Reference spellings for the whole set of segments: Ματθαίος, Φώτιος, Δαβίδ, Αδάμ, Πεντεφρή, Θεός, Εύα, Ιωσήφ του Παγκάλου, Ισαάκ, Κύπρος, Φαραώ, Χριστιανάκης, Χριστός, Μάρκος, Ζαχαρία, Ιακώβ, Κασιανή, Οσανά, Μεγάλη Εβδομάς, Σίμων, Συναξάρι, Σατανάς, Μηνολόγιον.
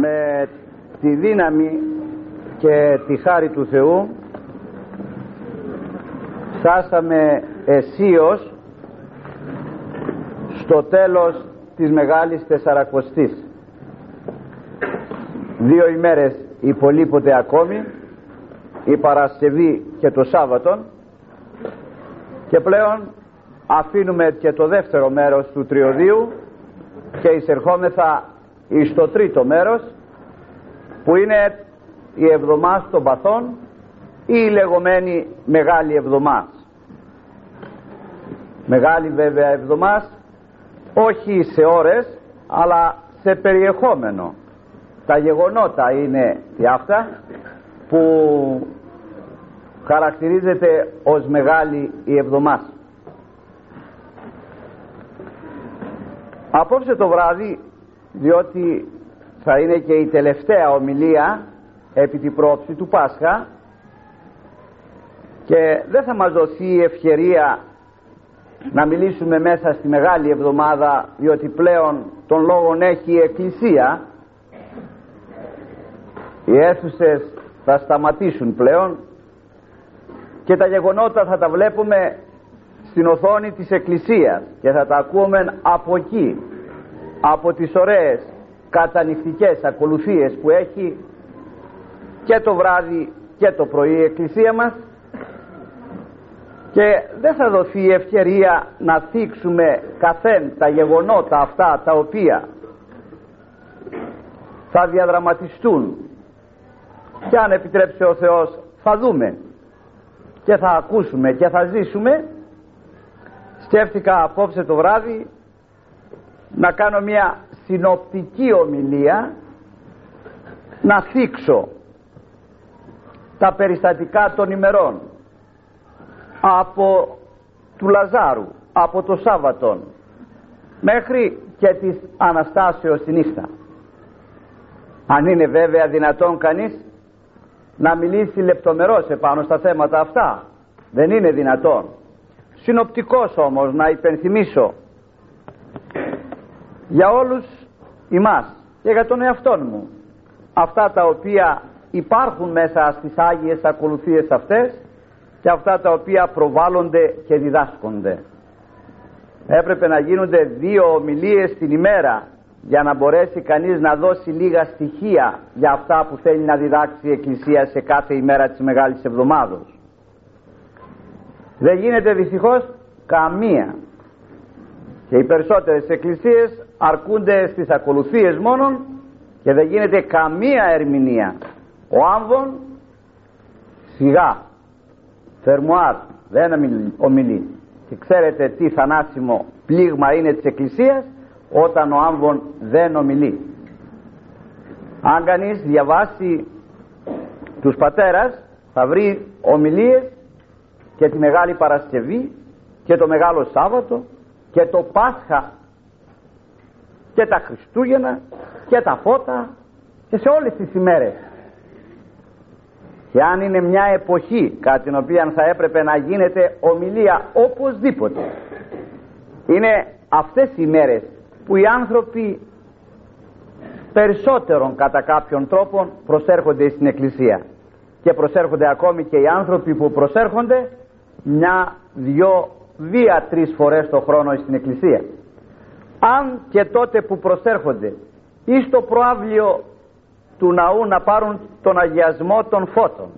με τη δύναμη και τη χάρη του Θεού φτάσαμε αισίως στο τέλος της Μεγάλης Τεσσαρακοστής. 2 ημέρες υπολείπονται ακόμη, η Παρασκευή και το Σάββατο, και πλέον αφήνουμε και το δεύτερο μέρος του τριωδίου και εισερχόμεθα εις το τρίτο μέρος, που είναι η Εβδομάς των Παθών ή η λεγόμενη Μεγάλη Εβδομάς. Μεγάλη βέβαια Εβδομάς όχι σε ώρες αλλά σε περιεχόμενο. Τα γεγονότα είναι αυτά που χαρακτηρίζεται ως Μεγάλη η Εβδομάς. Απόψε το βράδυ, διότι θα είναι και η τελευταία ομιλία επί την πρόψη του Πάσχα και δεν θα μας δοθεί η ευκαιρία να μιλήσουμε μέσα στη Μεγάλη Εβδομάδα, διότι πλέον τον λόγον έχει η Εκκλησία. Οι αίθουσες θα σταματήσουν πλέον και τα γεγονότα θα τα βλέπουμε στην οθόνη της Εκκλησίας και θα τα ακούμε από εκεί, από τις ωραίες κατανυκτικές ακολουθίες που έχει και το βράδυ και το πρωί η Εκκλησία μας, και δεν θα δοθεί η ευκαιρία να θίξουμε καθέν τα γεγονότα αυτά τα οποία θα διαδραματιστούν και, αν επιτρέψει ο Θεός, θα δούμε και θα ακούσουμε και θα ζήσουμε. Σκέφτηκα απόψε το βράδυ να κάνω μια συνοπτική ομιλία, να θίξω τα περιστατικά των ημερών από του Λαζάρου, από το Σάββατον μέχρι και της Αναστάσεως τη νύχτα, αν είναι βέβαια δυνατόν κανείς να μιλήσει λεπτομερώς επάνω στα θέματα αυτά. Δεν είναι δυνατόν. Συνοπτικός όμως να υπενθυμίσω για όλους εμάς και για τον εαυτόν μου αυτά τα οποία υπάρχουν μέσα στις Άγιες ακολουθίες αυτές και αυτά τα οποία προβάλλονται και διδάσκονται. Έπρεπε να γίνονται 2 ομιλίες την ημέρα για να μπορέσει κανείς να δώσει λίγα στοιχεία για αυτά που θέλει να διδάξει η Εκκλησία σε κάθε ημέρα της Μεγάλης Εβδομάδος. Δεν γίνεται δυστυχώς καμία, και οι περισσότερες εκκλησίες αρκούνται στις ακολουθίες μόνον και δεν γίνεται καμία ερμηνεία. Ο άμβων σιγά, φερμουάρ, δεν ομιλεί, και ξέρετε τι θανάσιμο πλήγμα είναι της Εκκλησίας όταν ο άμβων δεν ομιλεί. Αν κανείς διαβάσει τους πατέρας θα βρει ομιλίες και τη Μεγάλη Παρασκευή και το Μεγάλο Σάββατο και το Πάσχα και τα Χριστούγεννα και τα Φώτα και σε όλες τις ημέρες. Και αν είναι μια εποχή κατά την οποία θα έπρεπε να γίνεται ομιλία οπωσδήποτε, είναι αυτές οι ημέρες που οι άνθρωποι περισσότερον κατά κάποιον τρόπο προσέρχονται στην Εκκλησία, και προσέρχονται ακόμη και οι άνθρωποι που προσέρχονται 1, 2, 3 φορές το χρόνο στην Εκκλησία. Αν και τότε που προσέρχονται ή στο προαύλιο του ναού να πάρουν τον αγιασμό των φώτων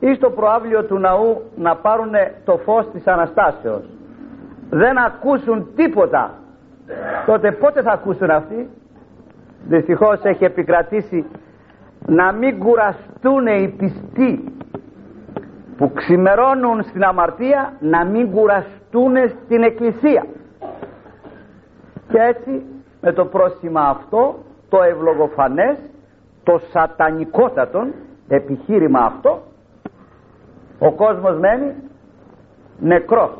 ή στο προαύλιο του ναού να πάρουν το φως της Αναστάσεως, δεν ακούσουν τίποτα, τότε πότε θα ακούσουν αυτοί? Δυστυχώς έχει επικρατήσει να μην κουραστούν οι πιστοί που ξημερώνουν στην αμαρτία, να μην κουραστούν στην Εκκλησία. Και έτσι με το πρόσημα αυτό, το ευλογοφανές, το σατανικότατον επιχείρημα αυτό, ο κόσμος μένει νεκρός.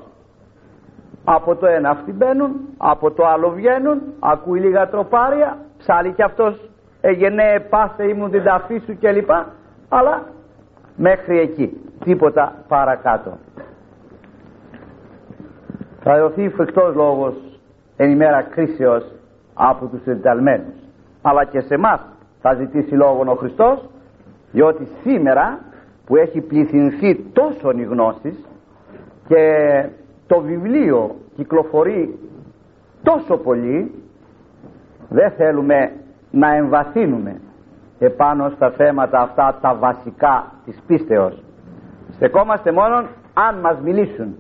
Από το ένα αυτοί μπαίνουν, από το άλλο βγαίνουν, ακούει λίγα τροπάρια, ψάλλει κι αυτός «εγενέ πάθε ήμουν την ταφή σου» κλπ, αλλά μέχρι εκεί, τίποτα παρακάτω. Θα δοθεί φρικτός λόγος εν ημέρα κρίσεως από τους ενταλμένους, αλλά και σε εμάς θα ζητήσει λόγον ο Χριστός, διότι σήμερα που έχει πληθυνθεί τόσον η γνώση και το βιβλίο κυκλοφορεί τόσο πολύ, δεν θέλουμε να εμβαθύνουμε επάνω στα θέματα αυτά τα βασικά της πίστεως. Στεκόμαστε μόνον αν μας μιλήσουν.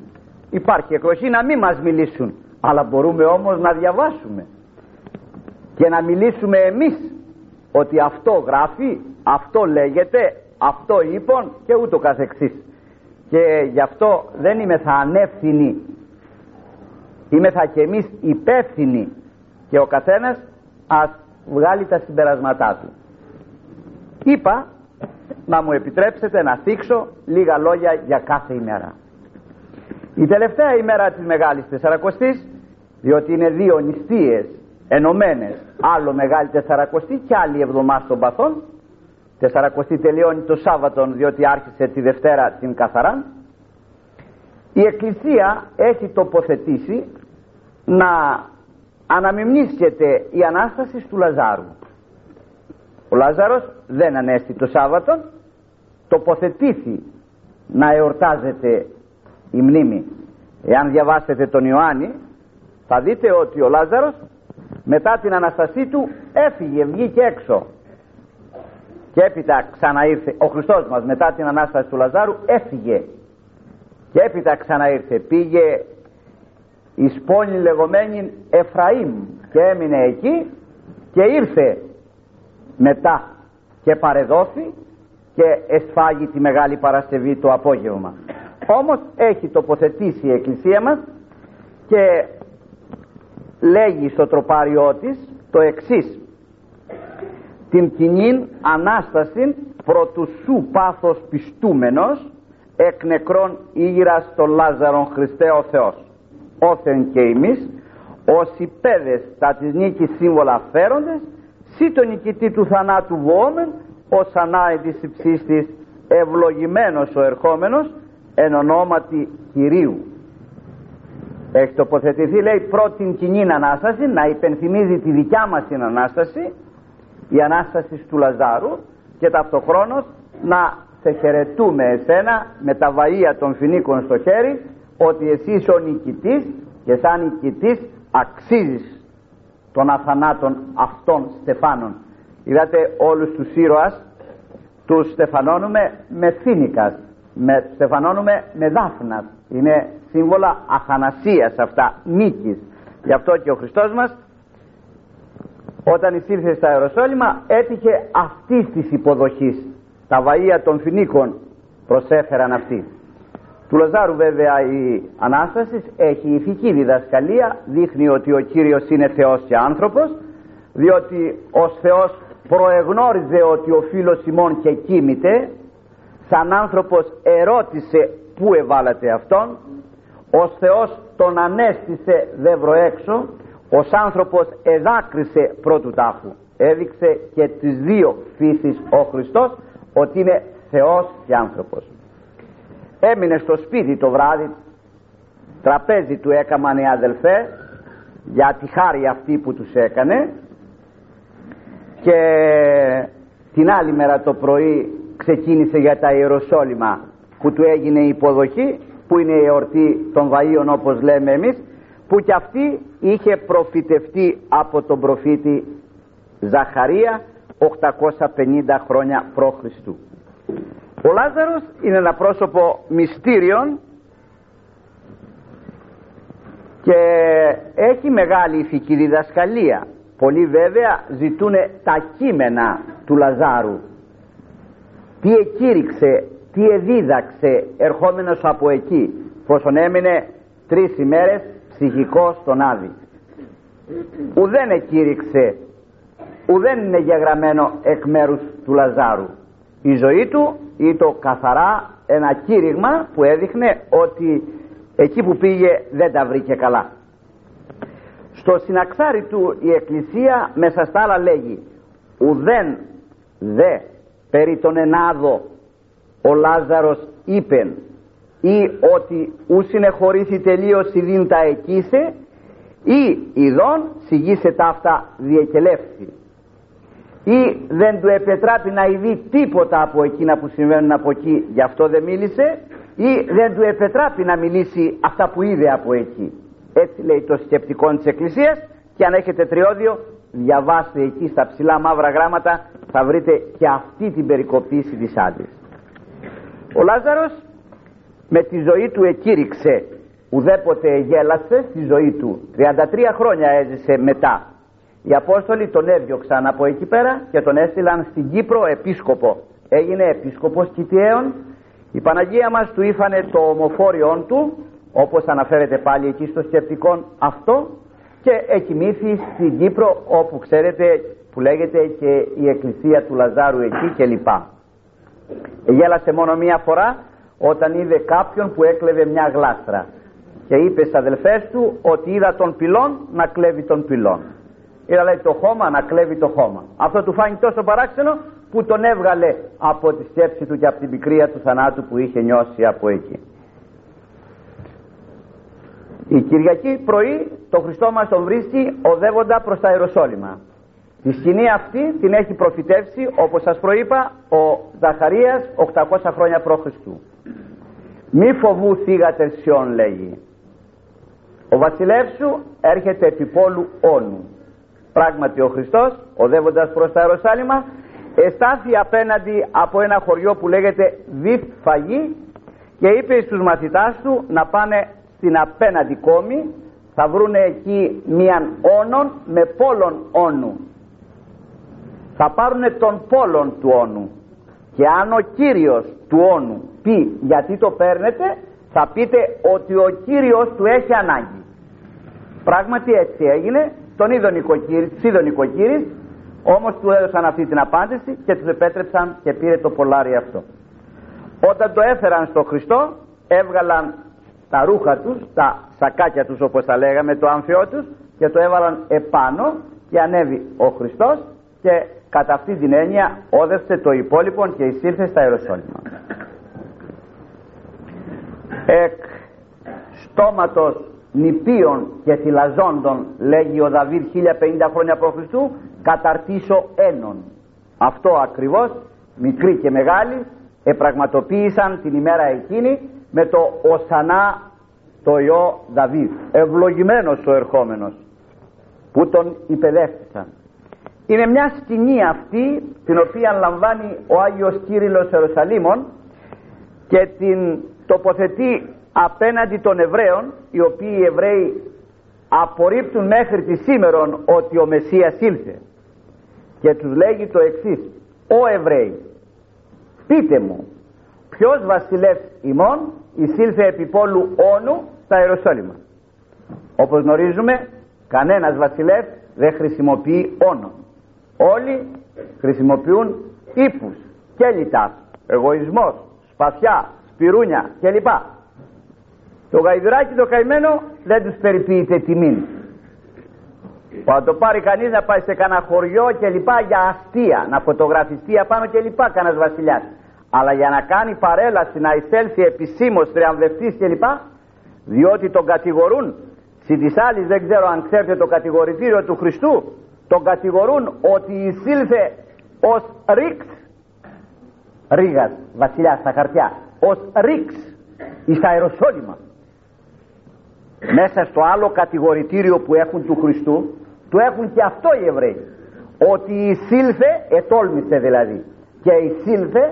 Υπάρχει εκλογή να μην μας μιλήσουν, αλλά μπορούμε όμως να διαβάσουμε και να μιλήσουμε εμείς ότι αυτό γράφει, αυτό λέγεται, αυτό είπων και ούτω καθεξής. Και γι' αυτό δεν είμαι θα ανεύθυνοι, είμαι θα και εμείς υπεύθυνοι, και ο καθένας ας βγάλει τα συμπερασματά του. Είπα να μου επιτρέψετε να θίξω λίγα λόγια για κάθε ημέρα. Η τελευταία ημέρα της Μεγάλης Τεσσαρακοστής, διότι είναι δύο νηστείες ενωμένες, άλλο Μεγάλη Τεσσαρακοστή και άλλη Εβδομά των Παθών. Τεσσαρακοστή τελειώνει το Σάββατο, διότι άρχισε τη Δευτέρα την καθαρά. Η Εκκλησία έχει τοποθετήσει να αναμειμνίσκεται η Ανάσταση του Λαζάρου. Ο Λάζαρος δεν ανέστη το Σάββατο, τοποθετήθη να εορτάζεται η μνήμη. Εάν διαβάσετε τον Ιωάννη θα δείτε ότι ο Λάζαρος μετά την Αναστασή του έφυγε, βγήκε έξω, και έπειτα ξαναήρθε. Ο Χριστός μας μετά την Ανάσταση του Λαζάρου έφυγε και έπειτα ξαναήρθε, πήγε εις πόλη λεγόμενη Εφραήμ και έμεινε εκεί και ήρθε μετά και παρεδόθη και εσφάγει τη Μεγάλη Παρασκευή το απόγευμα. Όμως έχει τοποθετήσει η Εκκλησία μας και λέγει στο τροπάριό της το εξής: την κοινήν Ανάστασιν προτού σου πάθος πιστούμενος εκ νεκρών ήγηρας τον Λάζαρον Χριστέ ο Θεός, όθεν και εμείς ως οι παιδες τα της νίκης σύμβολα φέροντες, σύ το νικητή του θανάτου βοόμεν, ως ανάε της υψής της ευλογημένος ο ερχόμενος εν ονόματι Κυρίου. Έχει τοποθετηθεί, λέει, πρώτην κοινήν Ανάσταση, να υπενθυμίζει τη δικιά μας την Ανάσταση, η Ανάσταση του Λαζάρου, και ταυτοχρόνως να σε χαιρετούμε εσένα με τα βαΐα των φοινίκων στο χέρι, ότι εσύ είσαι ο νικητής και σαν νικητής αξίζεις των αθανάτων αυτών στεφάνων. Είδατε όλους τους ήρωας τους στεφανώνουμε με φοίνικας, στεφανώνουμε με δάφνας, είναι σύμβολα αθανασίας αυτά, νίκης. Γι' αυτό και ο Χριστός μας όταν εισήλθε στα Ιεροσόλυμα έτυχε αυτής της υποδοχής, τα βαΐα των φοινίκων προσέφεραν αυτοί. Του Λαζάρου βέβαια η Ανάσταση έχει ηθική διδασκαλία, δείχνει ότι ο Κύριος είναι Θεός και άνθρωπος, διότι ως Θεός προεγνώριζε ότι ο φίλος ημών και κοίμηται, σαν άνθρωπος ερώτησε πού εβάλατε αυτόν, ως Θεός τον ανέστησε δε βρω έξω, ως άνθρωπος εδάκρυσε πρώτου τάφου. Έδειξε και τις δύο φύσεις ο Χριστός ότι είναι Θεός και άνθρωπος. Έμεινε στο σπίτι το βράδυ, τραπέζι του έκαμαν οι αδελφές για τη χάρη αυτή που τους έκανε, και την άλλη μέρα το πρωί ξεκίνησε για τα Ιεροσόλυμα που του έγινε η υποδοχή, που είναι η εορτή των βαΐων όπως λέμε εμείς, που κι αυτή είχε προφητευτεί από τον προφήτη Ζαχαρία 850 χρόνια π.Χ. Ο Λάζαρος είναι ένα πρόσωπο μυστήριων και έχει μεγάλη ηθική διδασκαλία. Πολλοί βέβαια ζητούν τα κείμενα του Λαζάρου. Τι εκήρυξε, τι εδίδαξε ερχόμενος από εκεί, πόσον έμεινε 3 ημέρες ψυχικός στον Άδη. Ουδέν εκήρυξε, ουδέν είναι γεγραμμένο εκ μέρους του Λαζάρου. Η ζωή του ήταν καθαρά ένα κήρυγμα που έδειχνε ότι εκεί που πήγε δεν τα βρήκε καλά. Στο συναξάρι του η Εκκλησία μέσα στα άλλα λέγει: ουδέν δε περί τον ενάδο ο Λάζαρος είπεν, ή ότι ου συνεχωρήθη τελείως ειδήν τα εκείσε, ή ειδών σιγήσε ταύτα διεκελεύθη. ή δεν του επετράπη να ειδεί τίποτα από εκείνα που συμβαίνουν από εκεί, γι' αυτό δεν μίλησε, ή δεν του επετράπη να μιλήσει αυτά που είδε από εκεί. Έτσι λέει το σκεπτικό της Εκκλησίας, και αν έχετε τριώδιο διαβάστε εκεί στα ψηλά μαύρα γράμματα, θα βρείτε και αυτή την περικοπτήση της άντρης. Ο Λάζαρος με τη ζωή του εκήρυξε, ουδέποτε γέλασε στη ζωή του. 33 χρόνια έζησε μετά. Οι Απόστολοι τον έδιωξαν από εκεί πέρα και τον έστειλαν στην Κύπρο επίσκοπο. Έγινε επίσκοπος Κιτιαίων. Η Παναγία μας του ήφανε το ομοφόριόν του, όπως αναφέρεται πάλι εκεί στο σκεπτικό αυτό, και εκοιμήθη στην Κύπρο, όπου ξέρετε που λέγεται και η εκκλησία του Λαζάρου εκεί κλπ. Γέλασε μόνο μία φορά, όταν είδε κάποιον που έκλεβε μια γλάστρα και είπε στις αδελφές του ότι είδα τον πυλών να κλέβει τον πυλών, είδα λέει το χώμα να κλέβει το χώμα. Αυτό του φάνηκε τόσο παράξενο που τον έβγαλε από τη σκέψη του και από την πικρία του θανάτου που είχε νιώσει από εκεί. Η Κυριακή πρωί το Χριστό μας τον βρίσκει οδεύοντα προς τα Ιεροσόλυμα. Τη σκηνή αυτή την έχει προφητεύσει, όπως σας προείπα, ο Ζαχαρίας 800 χρόνια π.Χ. «Μη φοβού θύγατε Σιών», λέγει, «ο βασιλεύς σου έρχεται επί πόλου όνου». Πράγματι ο Χριστός, οδεύοντας προς τα Ιεροσόλυμα, εστάθη απέναντι από ένα χωριό που λέγεται Διφφαγή και είπε στους μαθητάς του να πάνε στην απέναντι κόμη, θα βρούνε εκεί μίαν όνον με πόλον όνου. Θα πάρουνε τον πόλον του όνου, και αν ο Κύριος του όνου πει γιατί το παίρνετε, θα πείτε ότι ο Κύριος του έχει ανάγκη. Πράγματι έτσι έγινε, τον είδε ο νοικοκύρης, όμως του έδωσαν αυτή την απάντηση και τους επέτρεψαν και πήρε το πολάρι αυτό. Όταν το έφεραν στο Χριστό, έβγαλαν τα ρούχα τους, τα σακάκια τους όπως τα λέγαμε, το άμφιό τους, και το έβαλαν επάνω και ανέβη ο Χριστός και κατά αυτή την έννοια όδευσε το υπόλοιπο και εισήλθε στα Ιεροσόλυμα. Εκ στόματος νηπίων και θυλαζόντων, λέγει ο Δαβίδ 1050 χρόνια π.Χ., καταρτήσω ένων. Αυτό ακριβώς, μικροί και μεγάλοι επραγματοποίησαν την ημέρα εκείνη με το Οσανά το Υιό Δαβίδ, ευλογημένος ο ερχόμενος, που τον υπεδεύτησαν. Είναι μια σκηνή αυτή την οποία λαμβάνει ο Άγιος Κύριλος Ιεροσολύμων και την τοποθετεί απέναντι των Εβραίων, οι οποίοι οι Εβραίοι απορρίπτουν μέχρι τη σήμερον ότι ο Μεσσίας ήλθε, και τους λέγει το εξής: «Ω Εβραίοι, πείτε μου ποιος βασιλεύς ημών εισήλθε επί πόλου όνου στα Ιεροσόλυμα». Όπως γνωρίζουμε, κανένας βασιλεύς δεν χρησιμοποιεί όνον. Όλοι χρησιμοποιούν ύπους, κέλιτας, εγωισμός, σπαθιά, σπυρούνια κλπ. Το γαϊδουράκι το καημένο δεν τους περιποιείται τιμήν. Όταν το πάρει κανείς να πάει σε κανένα χωριό κλπ για αστεία, να φωτογραφιστεί απάνω κλπ κανένας βασιλιάς, αλλά για να κάνει παρέλαση, να εισέλθει επισήμως τριαμβευτής κλπ, διότι τον κατηγορούν, συντισάλης δεν ξέρω αν ξέρετε το κατηγορητήριο του Χριστού, τον κατηγορούν ότι εισήλθε ως ρίξ, ρίγας, βασιλιά στα χαρτιά, ως ρίξ εις τα Ιεροσόλυμα. Μέσα στο άλλο κατηγορητήριο που έχουν του Χριστού, του έχουν και αυτό οι Εβραίοι, ότι εισήλθε, ετόλμησε δηλαδή, και εισήλθε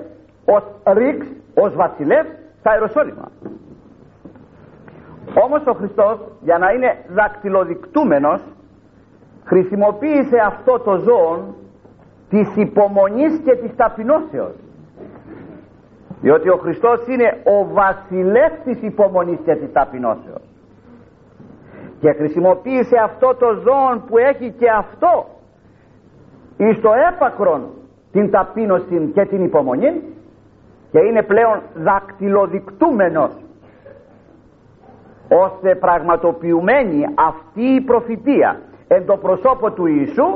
ως ρίξ, ως βασιλεύ στα Ιεροσόλυμα. Όμως ο Χριστός, για να είναι δακτυλοδεικτούμενος, χρησιμοποίησε αυτό το ζώο της υπομονής και της ταπεινώσεως, διότι ο Χριστός είναι ο βασιλεύς της υπομονής και της ταπεινώσεως, και χρησιμοποίησε αυτό το ζώο που έχει και αυτό εις το έπακρον την ταπείνωση και την υπομονή, και είναι πλέον δακτυλοδεικτούμενος, ώστε πραγματοποιημένη αυτή η προφητεία εν το προσώπο του Ιησού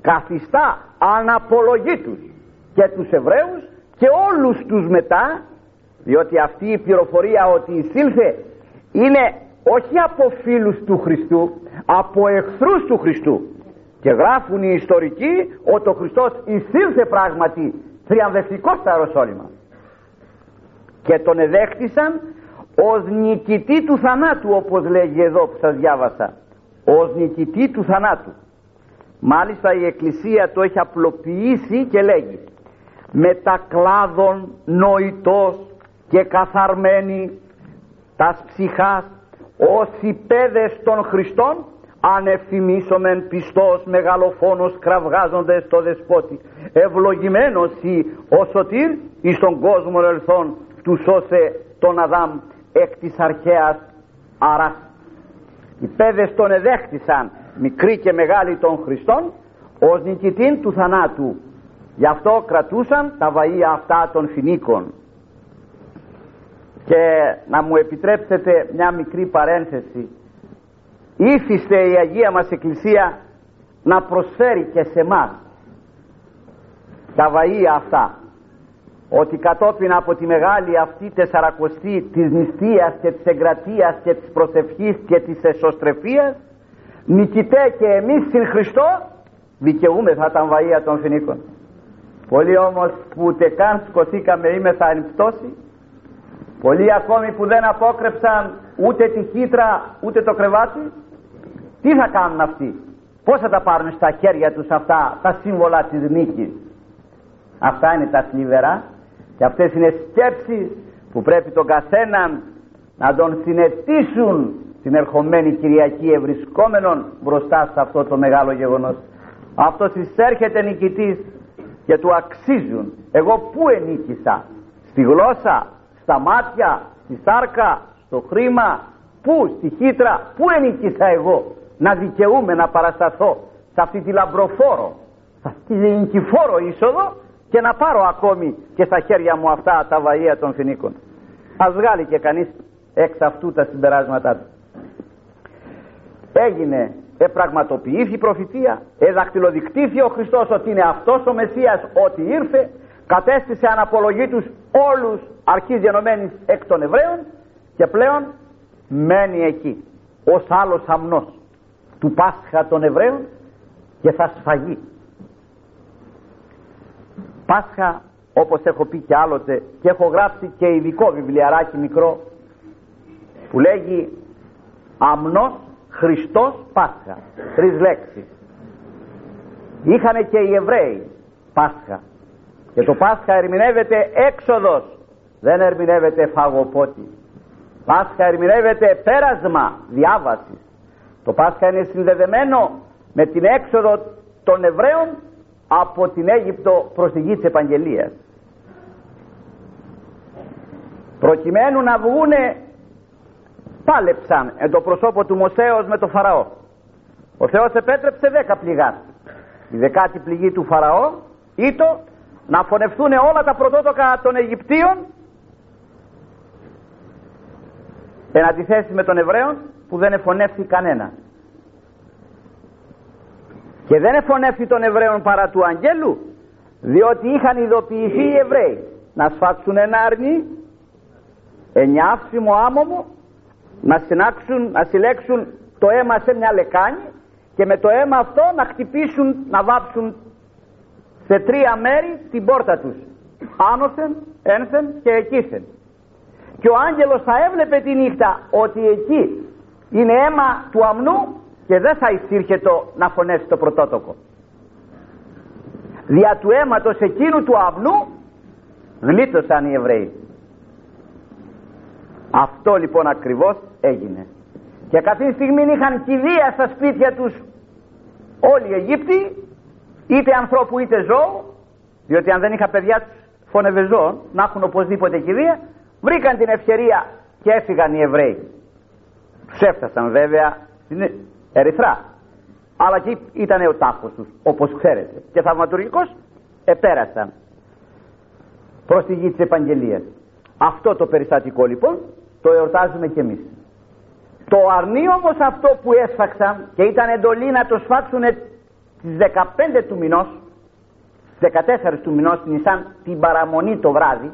καθιστά αναπολογήτους και τους Εβραίους και όλους τους μετά, διότι αυτή η πληροφορία ότι εισήλθε είναι όχι από φίλους του Χριστού, από εχθρούς του Χριστού, Και γράφουν οι ιστορικοί ότι ο Χριστός εισήλθε πράγματι θριαμβευτικός στα Ιεροσόλυμα και τον εδέχτησαν ως νικητή του θανάτου, όπως λέγει εδώ που σας διάβασα, ως νικητή του θανάτου. Μάλιστα η Εκκλησία το έχει απλοποιήσει και λέγει μετακλάδων νοητός και καθαρμένη τας ψυχάς ως υπέδες των Χριστών ανευθυμίσομεν πιστός μεγαλοφόνος κραυγάζοντας το δεσπότη, ευλογημένος η ο σωτήρ εις τον κόσμο ελθόν του σώσε τον Αδάμ εκ της αρχαίας αράς. Οι παιδες τον εδέχτησαν, μικροί και μεγάλοι των Χριστών, ως νικητήν του θανάτου. Γι' αυτό κρατούσαν τα βαΐα αυτά των φινίκων. Και να μου επιτρέψετε μια μικρή παρένθεση. Ήθιστε η Αγία μας Εκκλησία να προσφέρει και σε μας τα βαΐα αυτά, ότι κατόπιν από τη μεγάλη αυτή τεσσαρακοστή της νηστείας και της εγκρατείας και της προσευχής και της εσωστρεφίας, νικητέ και εμείς συν Χριστό δικαιούμεθα τα βαΐα των φινίκων. Πολλοί όμως που ούτε καν σκοθήκαμε είμεθα εν πτώση, πολλοί ακόμη που δεν απόκρεψαν ούτε τη χύτρα ούτε το κρεβάτι, τι θα κάνουν αυτοί, πώς θα τα πάρουν στα χέρια τους αυτά τα σύμβολα της νίκης? Αυτά είναι τα θλιβερά και αυτές είναι σκέψεις που πρέπει τον καθέναν να τον συνετήσουν την ερχομένη Κυριακή, ευρισκόμενον μπροστά σε αυτό το μεγάλο γεγονός. Αυτός εισέρχεται νικητής και του αξίζουν. Εγώ πού ενίκησα? Στη γλώσσα, στα μάτια, στη σάρκα, στο χρήμα, πού, στη χύτρα, πού ενίκησα εγώ να δικαιούμαι να παρασταθώ σε αυτή τη λαμπροφόρο, σε αυτή τη νικηφόρο είσοδο και να πάρω ακόμη και στα χέρια μου αυτά τα βαΐα των φινίκων? Ας βγάλει και κανείς εξ αυτού τα συμπεράσματά του. Έγινε, επραγματοποιήθηκε η προφητεία, εδακτυλοδεικτήθηκε ο Χριστός ότι είναι αυτός ο Μεσσίας, ότι ήρθε, κατέστησε αναπολογή τους όλους αρχής γενομένης εκ των Εβραίων, και πλέον μένει εκεί ως άλλος αμνός του Πάσχα των Εβραίων και θα σφαγεί. Πάσχα, όπως έχω πει και άλλοτε και έχω γράψει και ειδικό βιβλιαράκι μικρό που λέγει αμνός Χριστός Πάσχα, τρεις λέξεις. Είχανε και οι Εβραίοι Πάσχα και το Πάσχα ερμηνεύεται έξοδος, δεν ερμηνεύεται φαγοπότη. Πάσχα ερμηνεύεται πέρασμα, διάβαση. Το Πάσχα είναι συνδεδεμένο με την έξοδο των Εβραίων από την Αίγυπτο προς τη γη της Επαγγελίας, προκειμένου να βγούνε. Πάλεψαν εν το προσώπο του Μωσέως με το Φαραώ. Ο Θεός επέτρεψε 10 πληγά. Η 10η πληγή του Φαραώ ήτο να φωνευτούν όλα τα πρωτότοκα των Αιγυπτίων εν αντιθέσει με τον Εβραίων που δεν εφωνεύσει κανένα. Και δεν εφωνεύσει τον Εβραίων παρά του Αγγέλου, διότι είχαν ειδοποιηθεί οι Εβραίοι να σφάξουν ένα αρνί, ενιάυσιμο άμομο, να συλλέξουν το αίμα σε μια λεκάνη και με το αίμα αυτό να χτυπήσουν, να βάψουν σε 3 μέρη την πόρτα τους, άνωθεν, ένθεν και εκείθεν. Και ο άγγελος θα έβλεπε τη νύχτα ότι εκεί είναι αίμα του αμνού και δεν θα εισήρχεται να φωνέσει το πρωτότοκο. Δια του αίματος εκείνου του αμνού γλίτωσαν οι Εβραίοι. Αυτό λοιπόν ακριβώς έγινε. Και κάποια στιγμή είχαν κηδεία στα σπίτια τους όλοι οι Αιγύπτιοι, είτε ανθρώπου είτε ζώου, διότι αν δεν είχα παιδιά τους φώνευε ζώων να έχουν οπωσδήποτε κηδεία. Βρήκαν την ευκαιρία και έφυγαν οι Εβραίοι. Τους έφτασαν βέβαια στην Ερυθρά, αλλά εκεί ήταν ο τάφος τους, όπως ξέρετε, και θαυματουργικώς επέρασαν προς τη γη της Επαγγελίας. Αυτό το περιστατικό λοιπόν το εορτάζουμε κι εμείς. Το αρνί όμως αυτό που έσφαξαν και ήταν εντολή να το σφάξουν τις 15 του μηνός, 14 του μηνός Νησάν, την παραμονή το βράδυ,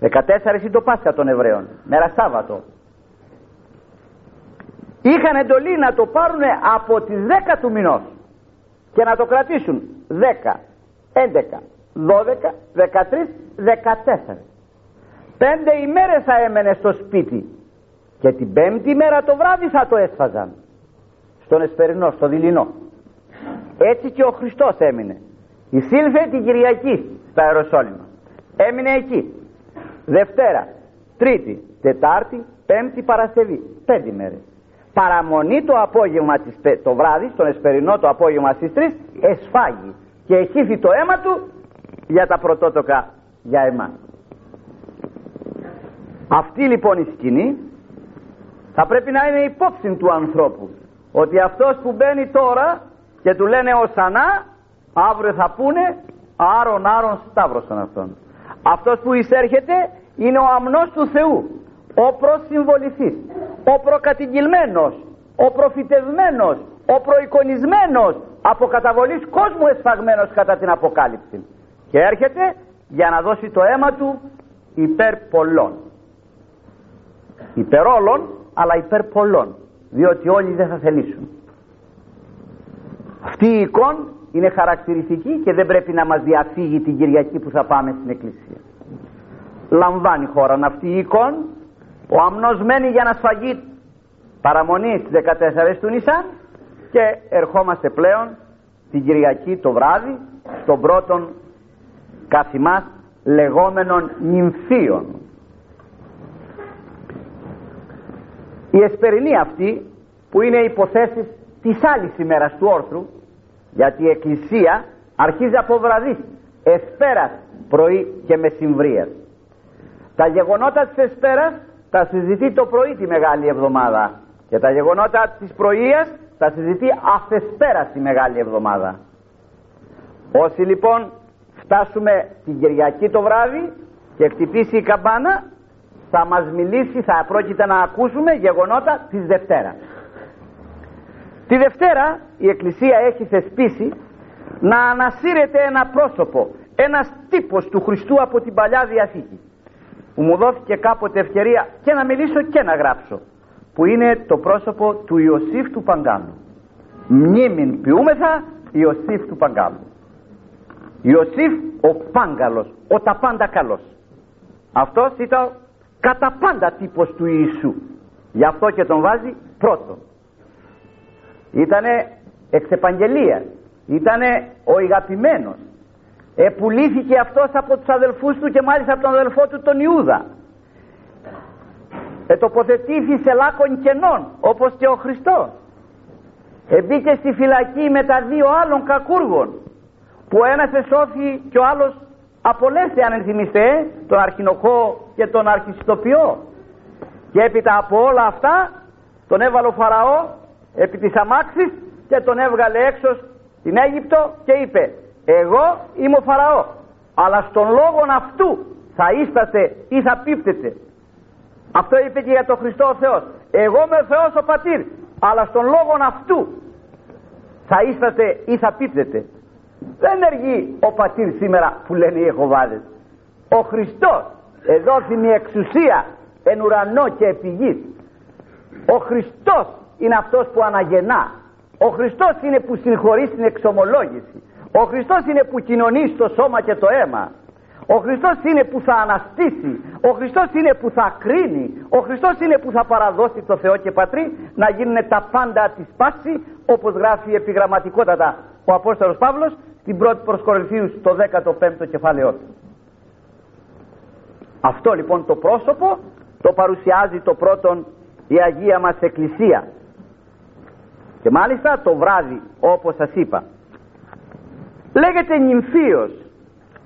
14 ή το Πάσχα των Εβραίων, μέρα Σάββατο, είχαν εντολή να το πάρουν από τις 10 του μηνός και να το κρατήσουν 10, 11, 12, 13, 14. 5 ημέρες θα έμενε στο σπίτι και την πέμπτη μέρα το βράδυ θα το έσφαζαν στον εσπερινό, στο δειλινό. Έτσι και ο Χριστός έμεινε. Εισήλθε την Κυριακή στα Ιεροσόλυμα, έμεινε εκεί. Δευτέρα, Τρίτη, Τετάρτη, Πέμπτη, Παρασκευή, 5 μέρες. Παραμονή το απόγευμα, το βράδυ, στον εσπερινό το απόγευμα στις 3, εσφάγει και εχύθη το αίμα του για τα πρωτότοκα για εμάς. Αυτή λοιπόν η σκηνή θα πρέπει να είναι υπόψη του ανθρώπου, ότι αυτός που μπαίνει τώρα και του λένε Οσανά, αύριο θα πούνε Άρον, Άρον, σταύρωσαν αυτόν. Αυτός που εισέρχεται είναι ο αμνός του Θεού, ο προσυμβοληθής, ο προκατηγγυλμένος, ο προφητευμένος, ο προεικονισμένος, από καταβολής κόσμου εσφαγμένος κατά την Αποκάλυψη, και έρχεται για να δώσει το αίμα του υπέρ πολλών. Υπέρ όλων, αλλά υπέρ πολλών, διότι όλοι δεν θα θελήσουν. Αυτή η εικόνα είναι χαρακτηριστική και δεν πρέπει να μας διαφύγει την Κυριακή που θα πάμε στην εκκλησία. Λαμβάνει χώρα αυτή η εικόνα. Ο αμνός μένει για να σφαγεί, παραμονή στις 14 του Νησάν, και ερχόμαστε πλέον την Κυριακή το βράδυ στον πρώτον καθημάς λεγόμενων νυμφίων. Η εσπερινή αυτή, που είναι υποθέσεις της άλλης ημέρας του όρθρου, γιατί η εκκλησία αρχίζει από βραδύ, εσπέρας, πρωί και μεσημβρίας. Τα γεγονότα της εσπέρας θα συζητεί το πρωί τη Μεγάλη Εβδομάδα, και τα γεγονότα της πρωίας θα συζητεί αφεσπέρα τη Μεγάλη Εβδομάδα. Όσοι λοιπόν φτάσουμε την Κυριακή το βράδυ και χτυπήσει η καμπάνα, θα μας μιλήσει, θα πρόκειται να ακούσουμε γεγονότα της Δευτέρα. Τη Δευτέρα η Εκκλησία έχει θεσπίσει να ανασύρεται ένα πρόσωπο, ένας τύπος του Χριστού από την Παλιά Διαθήκη, που μου δόθηκε κάποτε ευκαιρία και να μιλήσω και να γράψω, που είναι το πρόσωπο του Ιωσήφ του Παγκάλου. Μνήμην ποιούμεθα Ιωσήφ του Παγκάλου. Ιωσήφ ο Πάγκαλος, ο τα πάντα καλός. Αυτός ήταν κατά πάντα τύπος του Ιησού, γι' αυτό και τον βάζει πρώτο. Ήτανε εξ επαγγελίας, ήτανε ο ηγαπημένος. Επουλήθηκε αυτός από τους αδελφούς του και μάλιστα από τον αδελφό του τον Ιούδα. Ετοποθετήθη σε λάκων κενών, όπως και ο Χριστός. Εμπήκε στη φυλακή με τα δύο άλλων κακούργων, που ο ένας εσώθη και ο άλλος απολέσθη, αν ενθυμίστε, τον αρχινοχό και τον αρχιστοποιό. Και έπειτα από όλα αυτά τον έβαλε ο Φαραώ επί της αμάξης και τον έβγαλε έξω στην Αίγυπτο και είπε: εγώ είμαι ο Φαραώ, αλλά στον λόγον αυτού θα ίστατε ή θα πίπτετε. Αυτό είπε και για τον Χριστό ο Θεός: εγώ είμαι ο Θεός ο Πατήρ, αλλά στον λόγον αυτού θα ίστατε ή θα πίπτετε. Δεν ενεργεί ο Πατήρ σήμερα που λένε οι Εχοβάδες. Ο Χριστός εδόθη μια εξουσία εν ουρανό και επί γης. Ο Χριστός είναι αυτός που αναγεννά. Ο Χριστός είναι που συγχωρεί στην εξομολόγηση. Ο Χριστός είναι που κοινωνεί στο σώμα και το αίμα. Ο Χριστός είναι που θα αναστήσει. Ο Χριστός είναι που θα κρίνει. Ο Χριστός είναι που θα παραδώσει το Θεό και Πατρί να γίνουν τα πάντα της πάσης, όπως γράφει επιγραμματικότατα ο Απόστολος Παύλος στην 1η προς Κορινθίους στο 15ο κεφάλαιο του. Αυτό λοιπόν το πρόσωπο το παρουσιάζει το πρώτον η Αγία μας Εκκλησία, και μάλιστα το βράδυ, όπως σας είπα. Λέγεται νυμφίος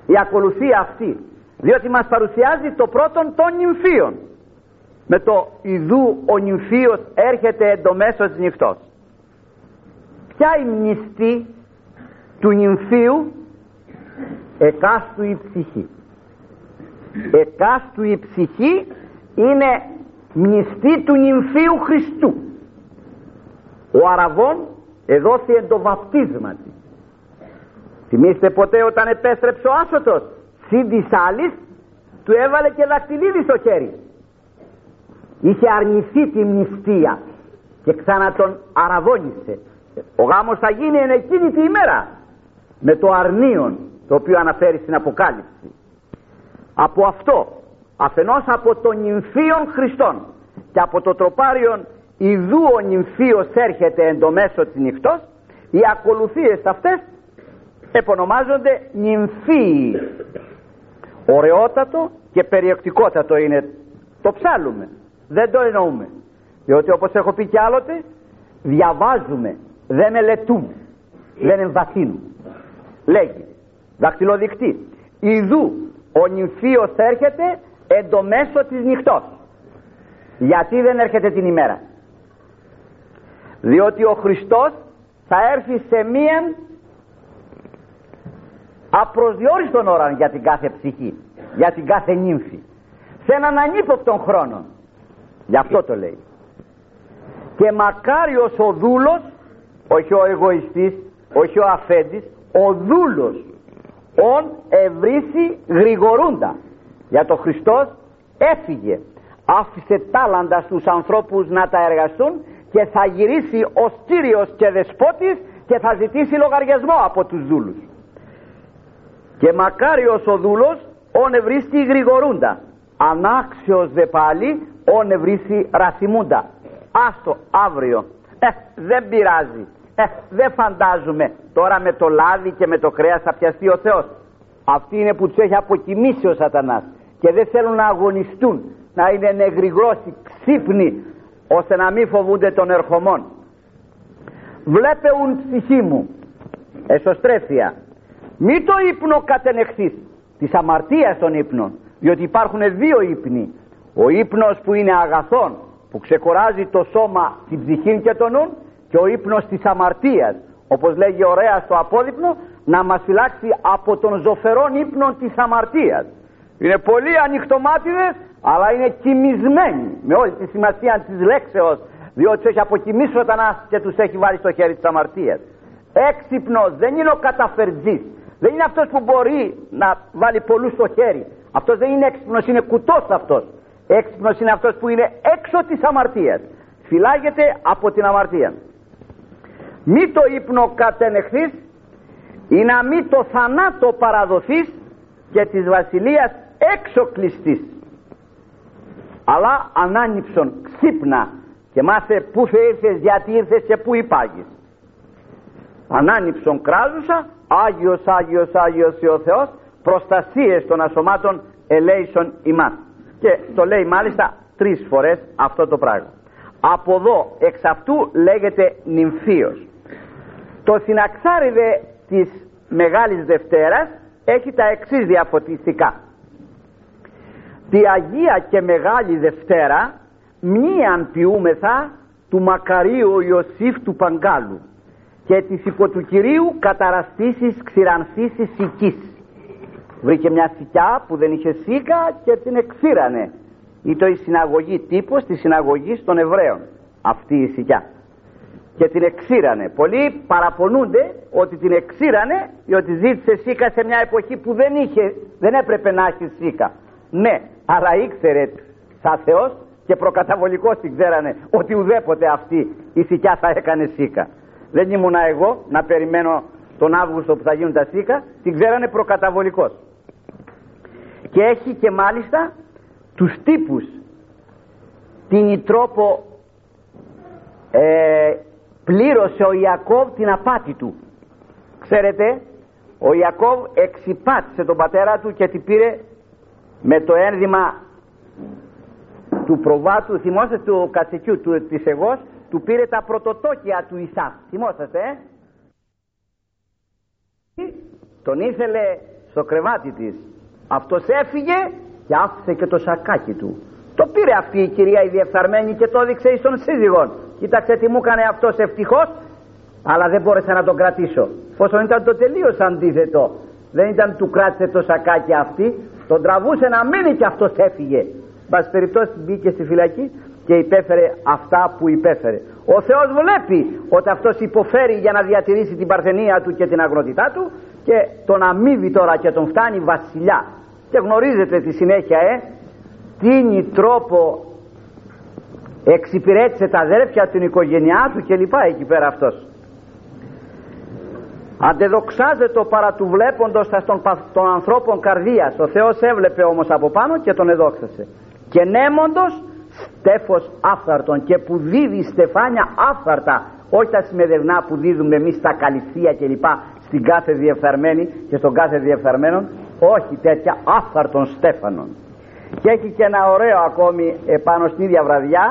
η ακολουθία αυτή, διότι μας παρουσιάζει το πρώτον των νυμφίων, με το ιδού ο νυμφίος έρχεται εντομέσως της νυχτός. Ποια η μνηστή του νυμφίου? Εκάστου η ψυχή. Εκάστου η ψυχή είναι μνηστή του νυμφίου Χριστού. Ο Αραβών εδόθη εν το βαπτίσματι. Θυμίστε ποτέ όταν επέστρεψε ο άσωτος συν της άλλης, του έβαλε και δακτυλίδι στο χέρι. Είχε αρνηθεί τη μνηστία και ξανά τον αραβώνησε. Ο γάμος θα γίνει εν εκείνη τη ημέρα με το αρνίον, το οποίο αναφέρει στην Αποκάλυψη. Από αυτό, αφενός από τον νυμφίον Χριστόν και από το τροπάριον ιδού ο νυμφίος έρχεται εν το μέσο της νυχτός, οι ακολουθίες αυτές επωνομάζονται νυμφίοι. Ωραιότατο και περιεκτικότατο είναι το ψάλουμε, δεν το εννοούμε, διότι όπως έχω πει κι άλλοτε, διαβάζουμε, δεν μελετούμε, δεν εμβαθύνουμε. Λέγει δαχτυλοδεικτή, ιδού ο νυμφίος έρχεται εν το μέσο της νυχτός. Γιατί δεν έρχεται την ημέρα? Διότι ο Χριστός θα έρθει σε μία απροσδιόριστον ώρα για την κάθε ψυχή, για την κάθε νύμφη, σε έναν ανύποπτον χρόνο. Γι' αυτό το λέει. Και μακάριος ο δούλος, όχι ο εγωιστής, όχι ο αφέντης, ο δούλος, ον ευρύσει γρηγορούντα. Για το Χριστός έφυγε, άφησε τάλαντα στους ανθρώπους να τα εργαστούν και θα γυρίσει ως Κύριος και Δεσπότης και θα ζητήσει λογαριασμό από τους δούλους. Και μακάριος ο δούλος ον ευρύσει γρηγορούντα, ανάξιος δε πάλι ον ευρύσει ραθιμούντα. Άστο αύριο, δεν πειράζει, δεν φαντάζομαι, τώρα με το λάδι και με το κρέας θα πιαστεί ο Θεός. Αυτή είναι που τους έχει αποκοιμήσει ο Σατανάς και δεν θέλουν να αγωνιστούν, να είναι νεγρυγρόσοι, ξύπνοι, ώστε να μην φοβούνται των ερχομών. Βλέπε ουν ψυχή μου, εσωστρέφεια, μη το ύπνο κατενεχθείς, της αμαρτίας των ύπνων, διότι υπάρχουν δύο ύπνοι. Ο ύπνος που είναι αγαθών, που ξεκοράζει το σώμα, την ψυχή και τον νου, και ο ύπνος της αμαρτίας, όπως λέγει ωραία στο απόδειπνο, να μας φυλάξει από τον ζωφερόν ύπνο της αμαρτίας. Είναι πολλοί ανοιχτομάτιδες, αλλά είναι κοιμισμένοι με όλη τη σημασία της λέξεως, διότι τους έχει αποκοιμήσει ο Σατανάς και τους έχει βάλει στο χέρι της αμαρτίας. Έξυπνος δεν είναι ο καταφερτζής, δεν είναι αυτός που μπορεί να βάλει πολλούς στο χέρι. Αυτός δεν είναι έξυπνος, είναι κουτός αυτός. Έξυπνος είναι αυτός που είναι έξω της αμαρτίας, φυλάγεται από την αμαρτία. Μη το ύπνο κατενεχθείς, ή να μη το θανάτο παραδοθείς και της βασιλείας έξω κλειστής. Αλλά ανάνυψον, ξύπνα και μάθε πού θα ήρθες, γιατί ήρθες και πού υπάγεις. Ανάνυψον κράζουσα, Άγιος, Άγιος, Άγιος ο Θεός, προστασίες των ασωμάτων ελέησον ημάς. Και το λέει μάλιστα τρεις φορές αυτό το πράγμα. Από εδώ εξ αυτού λέγεται νυμφίος. Το συναξάριδε της Μεγάλης Δευτέρας έχει τα εξής διαφωτιστικά. Τη Αγία και Μεγάλη Δευτέρα μνήαν ποιούμεθα του μακαρίου Ιωσήφ του Παγκάλου και της υποτουκυρίου καταραστήσεις ξηρανθήσεις σικής. Βρήκε μια σικιά που δεν είχε σίκα και την εξήρανε. Ήταν η συναγωγή τύπος της συναγωγής των Εβραίων, αυτή η σικιά. Και την εξήρανε. Πολλοί παραπονούνται ότι την εξήρανε, διότι ζήτησε σίκα σε μια εποχή που δεν έπρεπε να έχει σίκα. Ναι, αλλά ήξερε σαν Θεός και προκαταβολικός την ξέρανε ότι ουδέποτε αυτή η σικιά θα έκανε σίκα. Δεν ήμουνα εγώ να περιμένω τον Αύγουστο που θα γίνουν τα σίκα, την ξέρανε προκαταβολικός. Και έχει και μάλιστα τους τύπους, την ιτρόπο πλήρωσε ο Ιακώβ την απάτη του. Ξέρετε, ο Ιακώβ εξυπάτησε τον πατέρα του και την πήρε με το ένδυμα του προβάτου, θυμόσαστε, του κατσικιού, της εγώς, του πήρε τα πρωτοτόκια του Ισαάκ, θυμόσαστε, Τον ήθελε στο κρεβάτι της. Αυτός έφυγε και άφησε και το σακάκι του. Το πήρε αυτή η κυρία η διεφθαρμένη και το έδειξε εις τον σύζυγον. Κοίταξε τι μου έκανε αυτός, ευτυχώς, αλλά δεν μπόρεσα να τον κρατήσω. Φόσον ήταν το τελείως αντίθετο. Δεν ήταν του κράτησε το σακάκι αυτή, τον τραβούσε να μείνει και αυτός έφυγε. Μπας περιπτώσει μπήκε στη φυλακή και υπέφερε αυτά που υπέφερε. Ο Θεός βλέπει ότι αυτός υποφέρει για να διατηρήσει την παρθενία του και την αγνότητά του και τον αμείβει τώρα και τον φτάνει βασιλιά. Και γνωρίζετε τη συνέχεια, τίνει τρόπο εξυπηρέτησε τα αδέρφια, την οικογένειά του κλπ. Εκεί πέρα αυτός. Αντεδοξάζεται παρά του βλέποντος των ανθρώπων καρδίας. Ο Θεός έβλεπε όμως από πάνω και τον εδόξασε. Και νέμοντος στέφος άφθαρτον, και που δίδει στεφάνια άφθαρτα, όχι τα σημερινά που δίδουμε εμείς τα καλυφθία κλπ. Στην κάθε διεφθαρμένη και στον κάθε διεφθαρμένον, όχι τέτοια, άφθαρτον στέφανον. Και έχει και ένα ωραίο ακόμη επάνω στην ίδια βραδιά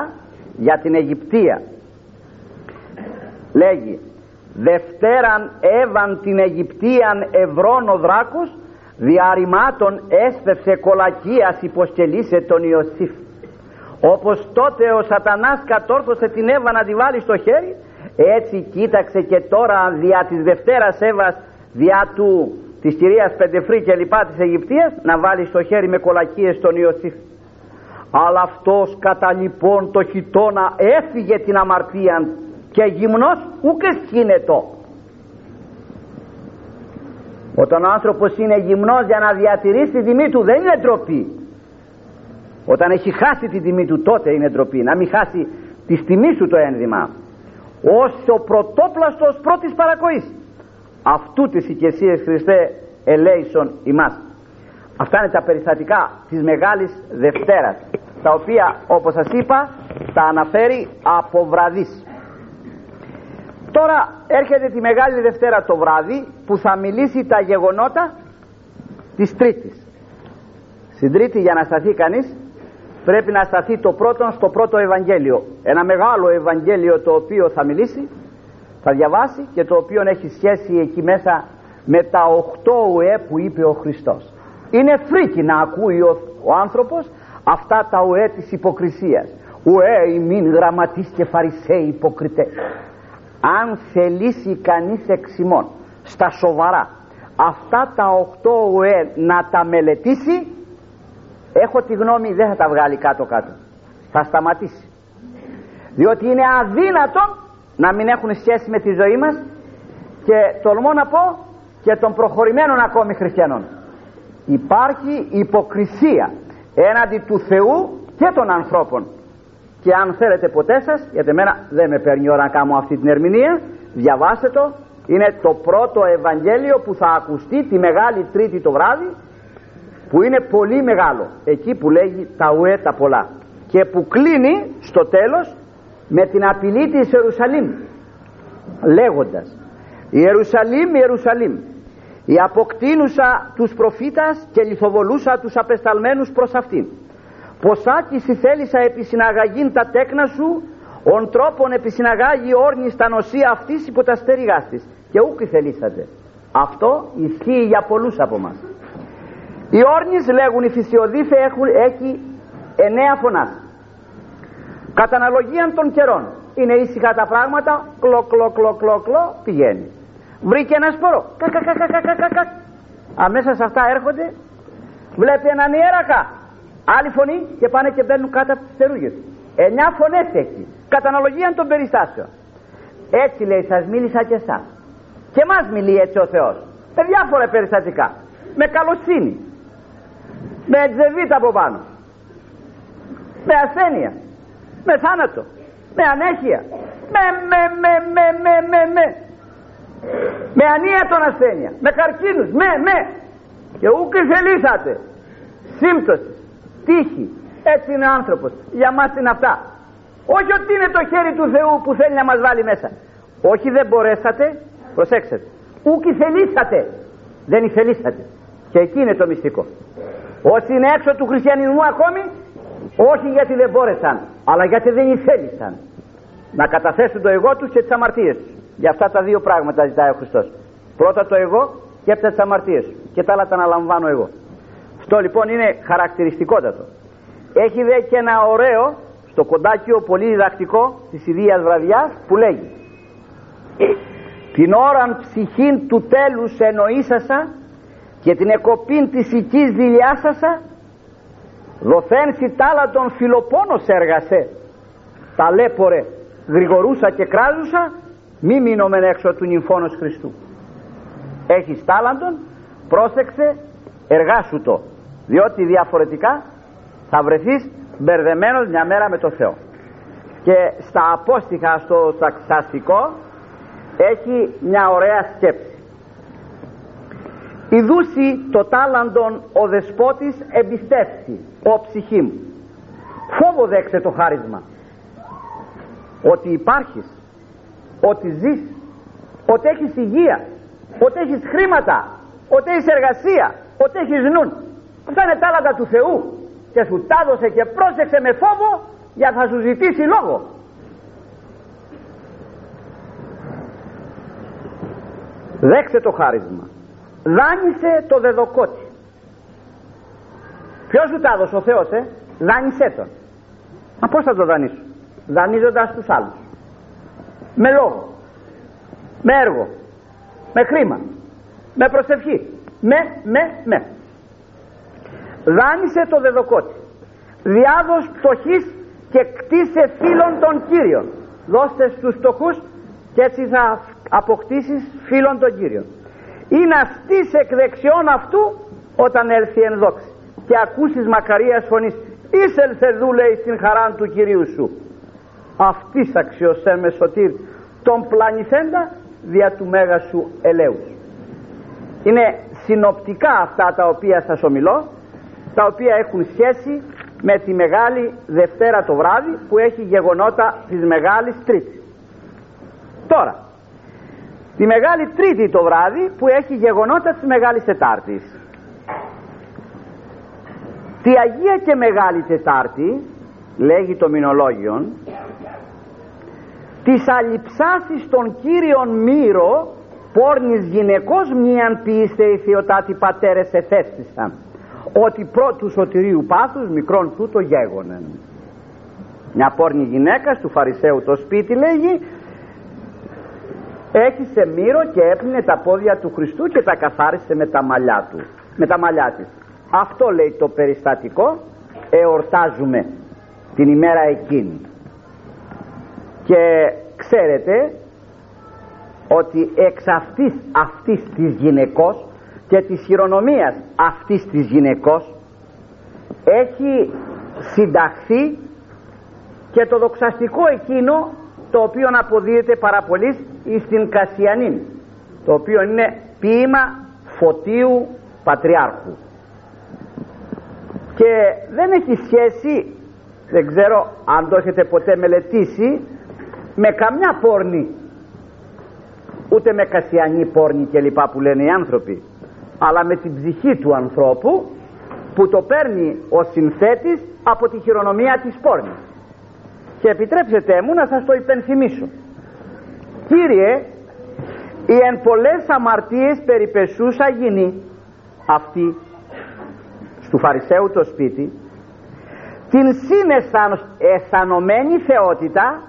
για την Αιγυπτία. Λέγει: Δευτέραν έβαν την Αιγυπτίαν ευρών ο δράκος, διαρρημάτων έστευσε κολακίας υποσκελίσε τον Ιωσήφ. Όπως τότε ο Σατανάς κατόρθωσε την Εύα να τη βάλει στο χέρι, έτσι κοίταξε και τώρα διά της Δευτέρας Εύας, διά του της κυρίας Πεντεφρή και λοιπά της Αιγυπτίας, να βάλει στο χέρι με κολακίες τον Ιωσήφ. Αλλά αυτός κατά λοιπόν το χιτώνα έφυγε την αμαρτίαν, και γυμνός ούκε σκύνετο. Όταν ο άνθρωπος είναι γυμνός για να διατηρήσει τη τιμή του, δεν είναι ντροπή. Όταν έχει χάσει τη τιμή του, τότε είναι ντροπή. Να μην χάσει τη τιμή σου το ένδυμα. Ως ο πρωτόπλαστος πρώτης παρακοής. Αυτού της οικεσίας Χριστέ ελέησον ημάς. Αυτά είναι τα περιστατικά της Μεγάλης Δευτέρας, τα οποία όπως σας είπα τα αναφέρει από βραδύς. Τώρα έρχεται τη Μεγάλη Δευτέρα το βράδυ, που θα μιλήσει τα γεγονότα της Τρίτης. Στην Τρίτη, για να σταθεί κανείς, πρέπει να σταθεί το πρώτο στο πρώτο Ευαγγέλιο. Ένα μεγάλο Ευαγγέλιο το οποίο θα μιλήσει, θα διαβάσει, και το οποίο έχει σχέση εκεί μέσα με τα 8 ουε που είπε ο Χριστός. Είναι φρίκι να ακούει ο άνθρωπος αυτά τα ουε της υποκρισίας. Ουε ημίν γραμματείς και φαρισαίοι υποκριτές. Αν θελήσει κανείς εξ ημών στα σοβαρά αυτά τα 8 ουε να τα μελετήσει, έχω τη γνώμη, δεν θα τα βγάλει κάτω κάτω, θα σταματήσει, διότι είναι αδύνατο να μην έχουν σχέση με τη ζωή μας, και τολμώ να πω και των προχωρημένων ακόμη χριστιανών. Υπάρχει υποκρισία έναντι του Θεού και των ανθρώπων. Και αν θέλετε ποτέ σας, γιατί εμένα δεν με παίρνει η ώρα να κάνω αυτή την ερμηνεία, διαβάστε το, είναι το πρώτο Ευαγγέλιο που θα ακουστεί τη Μεγάλη Τρίτη το βράδυ, που είναι πολύ μεγάλο, εκεί που λέγει τα ουέ τα πολλά, και που κλείνει στο τέλος με την απειλή της Ιερουσαλήμ, λέγοντας: Ιερουσαλήμ, Ιερουσαλήμ, η αποκτήνουσα τους προφήτας και λιθοβολούσα τους απεσταλμένους προς αυτήν. Ποσάκηση θέλησα επί συναγαγήν τα τέκνα σου, ον τρόπον επί συναγάγει όρνη στα νοσία αυτής υπό τα στεριγάς της, και ούκη θελήσατε. Αυτό ισχύει για πολλούς από μας. Οι όρνης, λέγουν οι φυσιοδίφοι, έχει 9 φωνάς. Κατά αναλογίαν των καιρών είναι ήσυχα τα πράγματα, κλο πηγαίνει. Βρήκε ένα σπόρο, κακακακακακακακακ. Αμέσα σε αυτά έρχονται, βλέπει έναν ιέρακα, άλλη φωνή, και πάνε και μπαίνουν κάτω από τις φτερούγες. 9 φωνές έχει, κατά αναλογίαν των περιστάσεων. Έτσι λέει, σας μίλησα και εσάς. Και μας μιλεί έτσι ο Θεός, με διάφορα περιστατικά, με καλοσύνη, με τζεβίτα από πάνω, με ασθένεια, με θάνατο, με ανέχεια, με ανίατον ασθένεια, με καρκίνους, και ούκη θελήσατε, σύμπτωση, τύχη. Έτσι είναι ο άνθρωπος, για μας είναι αυτά. Όχι ότι είναι το χέρι του Θεού που θέλει να μας βάλει μέσα. Όχι, δεν μπορέσατε, προσέξτε, ούκη θελήσατε, δεν ηθελήσατε. Και εκεί είναι το μυστικό. Όσοι είναι έξω του χριστιανισμού ακόμη, όχι γιατί δεν μπόρεσαν, αλλά γιατί δεν ηθέλησαν να καταθέσουν το εγώ τους και τις αμαρτίες τους. Για αυτά τα δύο πράγματα ζητάει ο Χριστός. Πρώτα το εγώ και έπειτα τις αμαρτίες σου, και τα άλλα τα αναλαμβάνω εγώ. Αυτό λοιπόν είναι χαρακτηριστικότατο. Έχει δε και ένα ωραίο στο κοντάκιο πολύ διδακτικό της ιδίας βραδιάς, που λέγει: Την ώραν ψυχήν του τέλους εννοήσασα, και την εκοπήν της οικής δηλιάσασα, δοθέν σιτάλαντον φιλοπόνος έργασε, ταλέπορε γρηγορούσα και κράζουσα, μη μείνομεν έξω του νυμφώνος Χριστού. Έχεις τάλαντον, πρόσεξε, εργάσου το, διότι διαφορετικά θα βρεθείς μπερδεμένος μια μέρα με το Θεό. Και στα απόστοιχα, στο σταξαστικό, έχει μια ωραία σκέψη. Ιδούσι το τάλαντον ο δεσπότης εμπιστεύσει, ο ψυχή. Φόβο δέξε το χάρισμα. Ότι υπάρχεις, ότι ζεις, ότι έχεις υγεία, ότι έχεις χρήματα, ότι έχεις εργασία, ότι έχεις νουν. Αυτά είναι τάλαντα του Θεού και σου τα έδωσε και πρόσεξε με φόβο για να σου ζητήσει λόγο. Δέξε το χάρισμα. Δάνεισε το δεδοκότη. Ποιος σου τα έδωσε ο Θεός, δάνεισέ τον. Μα πώς θα το δανείσω? Δανείζοντας τους άλλους. Με λόγο, με έργο, με χρήμα, με προσευχή, με. Δάνεισε το δεδοκότη. Διάδος πτωχής και κτίσε φίλων των Κύριων. Δώστε στους πτωχούς και έτσι θα αποκτήσεις φίλων των Κύριων. Ή να στείς εκ δεξιών αυτού όταν έλθει εν δόξη και ακούσεις μακαρίας φωνής, εισέλθε δούλεϊ στην χαράν του Κυρίου σου. Αυτής αξιωσέ με σωτήρ τον πλανηθέντα δια του μέγα σου ελέους. Είναι συνοπτικά αυτά τα οποία σας ομιλώ, τα οποία έχουν σχέση με τη Μεγάλη Δευτέρα το βράδυ που έχει γεγονότα της Μεγάλης Τρίτης. Τώρα, τη Μεγάλη Τρίτη το βράδυ που έχει γεγονότα της Μεγάλης Τετάρτης. Τη Αγία και Μεγάλη Τετάρτη, λέγει το Μηνολόγιον, της αλειψάσης των Κύριων μύρο πόρνης γυναικός μίαν ποιήστε οι θεοτάτη πατέρες εθέστησαν, ότι πρώτου σωτηρίου πάθους μικρόν τούτο γέγονεν. Μια πόρνη γυναίκα του Φαρισαίου το σπίτι, λέγει, έχισε μύρο και έπλυνε τα πόδια του Χριστού και τα καθάρισε με τα μαλλιά του, με τα μαλλιά της. Αυτό, λέει, το περιστατικό εορτάζουμε την ημέρα εκείνη. Και ξέρετε ότι εξ αυτής της γυναικός και της χειρονομίας αυτής της γυναικός έχει συνταχθεί και το δοξαστικό εκείνο το οποίο αποδίδεται παραπολύς στην Κασιανή, το οποίο είναι ποίημα Φωτίου Πατριάρχου και δεν έχει σχέση, δεν ξέρω αν το έχετε ποτέ μελετήσει, με καμιά πόρνη, ούτε με Κασιανή πόρνη και λοιπά που λένε οι άνθρωποι, αλλά με την ψυχή του ανθρώπου που το παίρνει ο συνθέτης από τη χειρονομία της πόρνης. Και επιτρέψετε μου να σας το υπενθυμίσω. Κύριε, οι εν πολλές αμαρτίες περιπεσούσα γυνή αυτή στου Φαρισαίου το σπίτι, την συναισθανωμένη θεότητα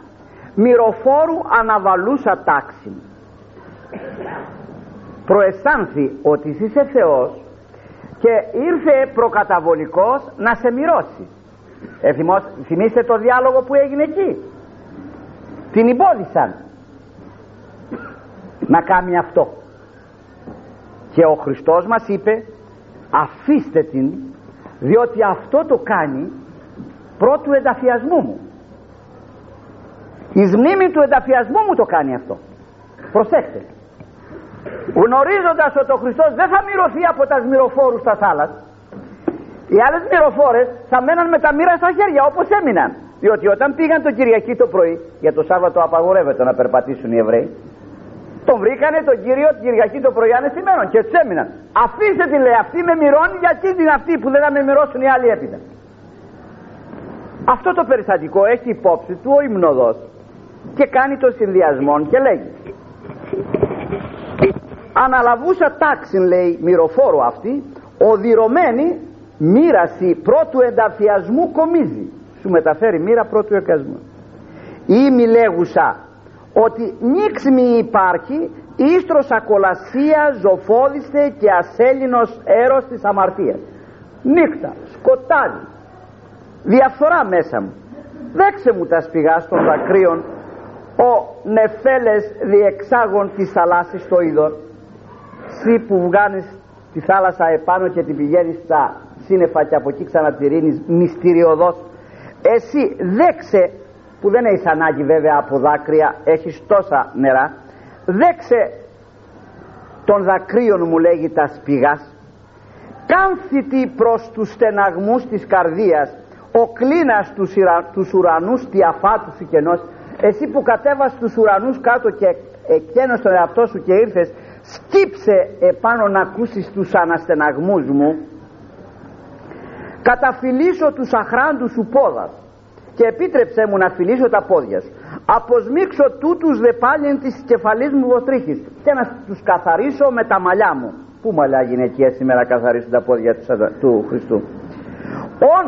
μυροφόρου αναβαλούσα τάξη. Προαισθάνθη ότι είσαι Θεός και ήρθε προκαταβολικός να σε μυρώσει. Θυμήστε το διάλογο που έγινε εκεί. Την εμπόδισαν να κάνει αυτό και ο Χριστός μας είπε, αφήστε την, διότι αυτό το κάνει πρώτου ενταφιασμού μου. Η μνήμη του ενταφιασμού μου το κάνει αυτό. Προσέξτε, γνωρίζοντας ότι ο Χριστός δεν θα μυρωθεί από τα σμυροφόρους στα θάλασσα, οι άλλες μυροφόρες θα μέναν με τα μοίρα στα χέρια όπως έμειναν, διότι όταν πήγαν τον Κυριακή το πρωί, για το Σάββατο απαγορεύεται να περπατήσουν οι Εβραίοι, τον βρήκανε τον Κύριο την Κυριακή το πρωί ανεστημένον και έτσι έμειναν. Αφήστε τη, λέει, αυτή με μυρώνει, γιατί την αυτή που δεν θα με μυρώσουν οι άλλοι έπειτα. Αυτό το περιστατικό έχει υπόψη του ο υμνοδός και κάνει τον συνδυασμό και λέγει, αναλαβούσα τάξιν, λέει, μυροφόρο αυτή, οδυρωμένη μοίραση πρώτου ενταφιασμού κομίζει. Σου μεταφέρει μοίρα πρώτου ενταφιασμού. Ή μη λέγουσα ότι νίξ μη υπάρχει ίστροσα κολασία ζωφόδιστε και ασέλινος έρος της αμαρτίας. Νύχτα, σκοτάδι, διαφθορά μέσα μου. Δέξε μου τα σπηγά των δακρύων, ο νεφέλες διεξάγων της θαλάσσης το είδον. Συ που βγάνεις τη θάλασσα επάνω και την πηγαίνεις στα σύννεφα και από εκεί ξανατηρήνεις μυστηριωδώς. Εσύ δέξε, που δεν έχεις ανάγκη βέβαια από δάκρυα, έχεις τόσα νερά, δέξε των δακρύων μου λέγει τα σπηγάς, κάνθητη προς τους στεναγμούς της καρδίας, ο κλίνας τους ουρανούς τη αφάτου σου κενός. Εσύ που κατέβασες τους ουρανούς κάτω και εκένωσες τον εαυτό σου και ήρθες, σκύψε επάνω να ακούσεις τους αναστεναγμούς μου. Καταφυλίσω τους αχράντους σου πόδας και επίτρεψέ μου να φιλήσω τα πόδια σου. Αποσμίξω τούτους δε πάλιν της κεφαλής μου βοτρίχης και να τους καθαρίσω με τα μαλλιά μου. Πού μαλλιά γυναικείας σήμερα καθαρίσουν τα πόδια του Χριστού? «Ον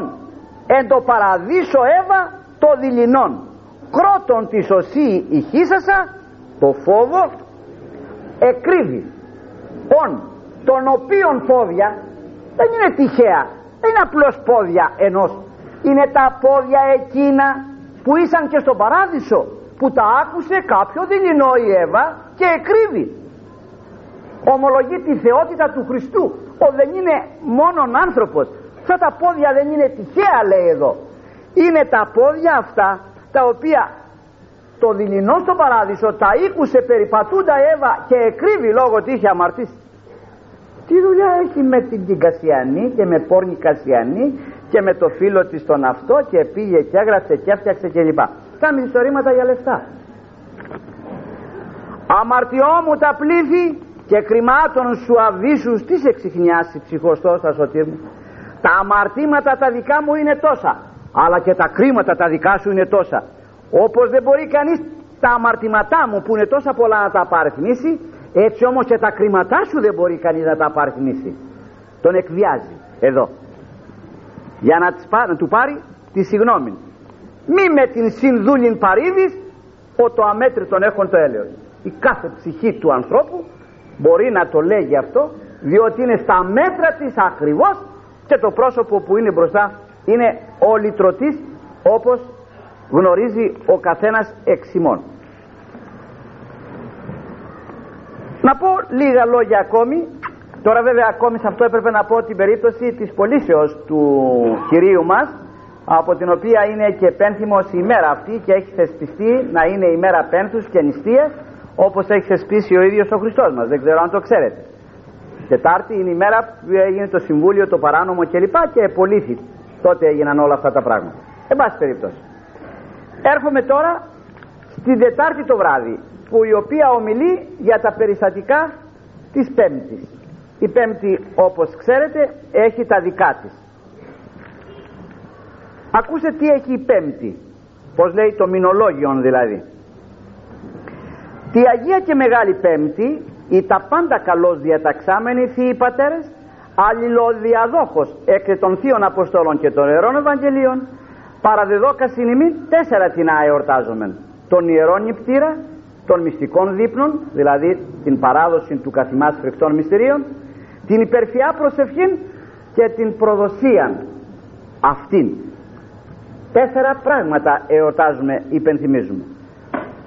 εν το παραδείσο Εύα το δειλινόν, κρότον τη σωσή ηχήσασα, το φόβο εκρύβει». «Ον» των οποίων πόδια δεν είναι τυχαία, δεν είναι απλώς πόδια ενός, είναι τα πόδια εκείνα που ήσαν και στον παράδεισο, που τα άκουσε κάποιο δειλινό η Εύα και εκρύβει. Ομολογεί τη θεότητα του Χριστού. Ο δεν είναι μόνον άνθρωπος. Αυτά τα πόδια δεν είναι τυχαία, λέει εδώ. Είναι τα πόδια αυτά τα οποία το δειλινό στο παράδεισο τα ήκουσε περιπατούντα Εύα και εκρύβει λόγω ότι είχε αμαρτήσει. Τι δουλειά έχει με την Κασιανή και με πόρνη Κασιανή και με το φίλο της τον αυτό και πήγε και έγραψε και έφτιαξε κλπ. Κάνει ιστορήματα για λεφτά. Αμαρτιό μου τα πλήθη και κρυμάτων σου αβίσους, τι σε ξυχνιάσει ψυχός τόσα, σωτήρ μου? Τα αμαρτήματα τα δικά μου είναι τόσα, αλλά και τα κρίματα τα δικά σου είναι τόσα. Όπως δεν μπορεί κανείς τα αμαρτήματά μου που είναι τόσα πολλά να τα απαριθμίσει, έτσι όμως και τα κρίματά σου δεν μπορεί κανείς να τα απαριθμίσει. Τον εκβιάζει εδώ για να του πάρει τη συγνώμη. Μη με την συνδούλην παρήδεις, ο το αμέτρητον έχον το έλεος. Η κάθε ψυχή του ανθρώπου μπορεί να το λέγει αυτό, διότι είναι στα μέτρα της ακριβώς, και το πρόσωπο που είναι μπροστά είναι ο λυτρωτής, όπως γνωρίζει ο καθένας εξ ημών. Να πω λίγα λόγια ακόμη. Τώρα βέβαια ακόμη σε αυτό έπρεπε να πω την περίπτωση της πωλήσεως του κυρίου μας, από την οποία είναι και πένθυμος η μέρα αυτή και έχει θεσπιστεί να είναι η μέρα πένθους και νηστείας, όπως έχει θεσπίσει ο ίδιος ο Χριστός μας. Δεν ξέρω αν το ξέρετε. Τετάρτη είναι η μέρα που έγινε το συμβούλιο, το παράνομο κλπ. Και επολύθη. Τότε έγιναν όλα αυτά τα πράγματα. Εν πάση περιπτώσει, έρχομαι τώρα στην Τετάρτη το βράδυ, που η οποία ομιλεί για τα περιστατικά της Πέμπτης. Η Πέμπτη, όπως ξέρετε, έχει τα δικά της. Ακούσε τι έχει η Πέμπτη, πως λέει το μηνολόγιον δηλαδή. «Τη Αγία και Μεγάλη Πέμπτη, η τα πάντα καλώς διαταξάμενοι θείοι πατέρες, αλληλοδιαδόχος εκ των θείων Αποστολών και των Ιερών Ευαγγελίων, παραδεδόκασιν ημίν τέσσερα τινά εορτάζομεν, τον ιερών νηπτήρα, των μυστικών δείπνων, δηλαδή την παράδοση του καθημάς φρικτών μυστηρίων, την υπερφυά προσευχήν και την προδοσίαν αυτήν». Τέσσερα πράγματα εορτάζουμε, υπενθυμίζουμε.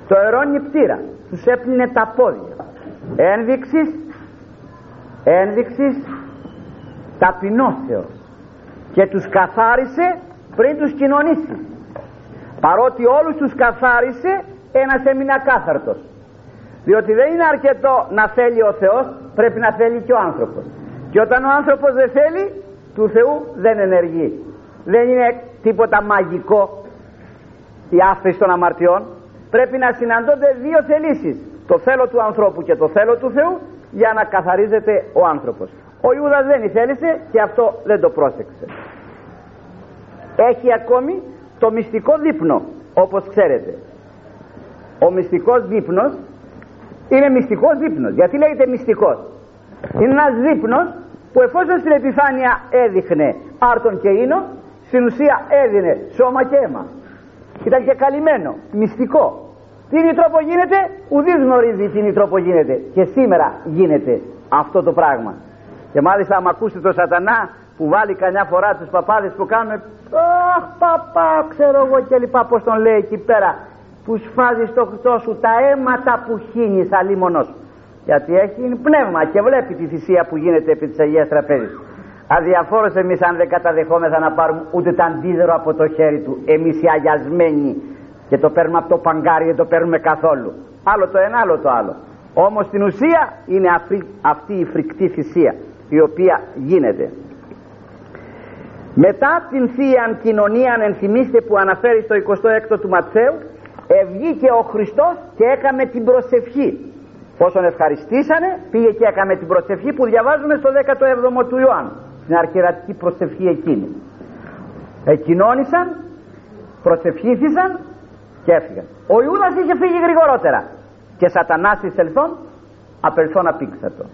Το ιερόν νηπτήρα, τους έπλυνε τα πόδια, ένδειξης ταπεινώσεως, και τους καθάρισε πριν τους κοινωνήσει. Παρότι όλους τους καθάρισε, ένας έμεινε ακάθαρτος, διότι δεν είναι αρκετό να θέλει ο Θεός, πρέπει να θέλει και ο άνθρωπος, και όταν ο άνθρωπος δεν θέλει, του Θεού δεν ενεργεί. Δεν είναι τίποτα μαγικό η άφηση των αμαρτιών. Πρέπει να συναντώνται δύο θελήσεις, το θέλω του ανθρώπου και το θέλω του Θεού, για να καθαρίζεται ο άνθρωπος. Ο Ιούδας δεν ήθελε και αυτό δεν το πρόσεξε. Έχει ακόμη το μυστικό δείπνο, όπως ξέρετε. Ο μυστικός δείπνος είναι μυστικός δείπνος. Γιατί λέγεται μυστικός? Είναι ένας δείπνος που εφόσον στην επιφάνεια έδειχνε άρτον και ίνο, στην ουσία έδινε σώμα και αίμα. Ήταν και καλυμμένο, μυστικό. Τι νητρόπο γίνεται? Ουδής γνωρίζει τι νητρόπο γίνεται. Και σήμερα γίνεται αυτό το πράγμα. Και μάλιστα άμα ακούσετε το σατανά που βάλει καμιά φορά τους παπάδες που κάνουν «Αχ παπά ξέρω εγώ» και λοιπά, πως τον λέει εκεί πέρα, που σφάζει στο Χριστό σου τα αίματα που χύνεις αλίμονος. Γιατί έχει πνεύμα και βλέπει τη θυσία που γίνεται επί της Αγίας Τραπέζης. Αδιαφόρος εμείς αν δεν καταδεχόμεθα να πάρουμε ούτε τα αντίδωρο από το χέρι του, εμείς οι αγιασμένοι. Και το παίρνουμε από το παγκάρι, δεν το παίρνουμε καθόλου. Άλλο το ένα, άλλο το άλλο. Όμως στην ουσία είναι αυτή η φρικτή θυσία η οποία γίνεται. Μετά την θεία κοινωνία, ενθυμίστε, που αναφέρει στο 26ο του Ματθαίου, ευγήκε ο Χριστός και έκαμε την προσευχή. Όσον ευχαριστήσανε, πήγε και έκαμε την προσευχή που διαβάζουμε στο 17ο του Ιωάννου, την αρχιερατική προσευχή εκείνη. Εκοινώνησαν, προσευχήθησαν και έφυγαν. Ο Ιούδας είχε φύγει γρηγορότερα και Σατανάς εις ελθόν, απελθόν απήξατο.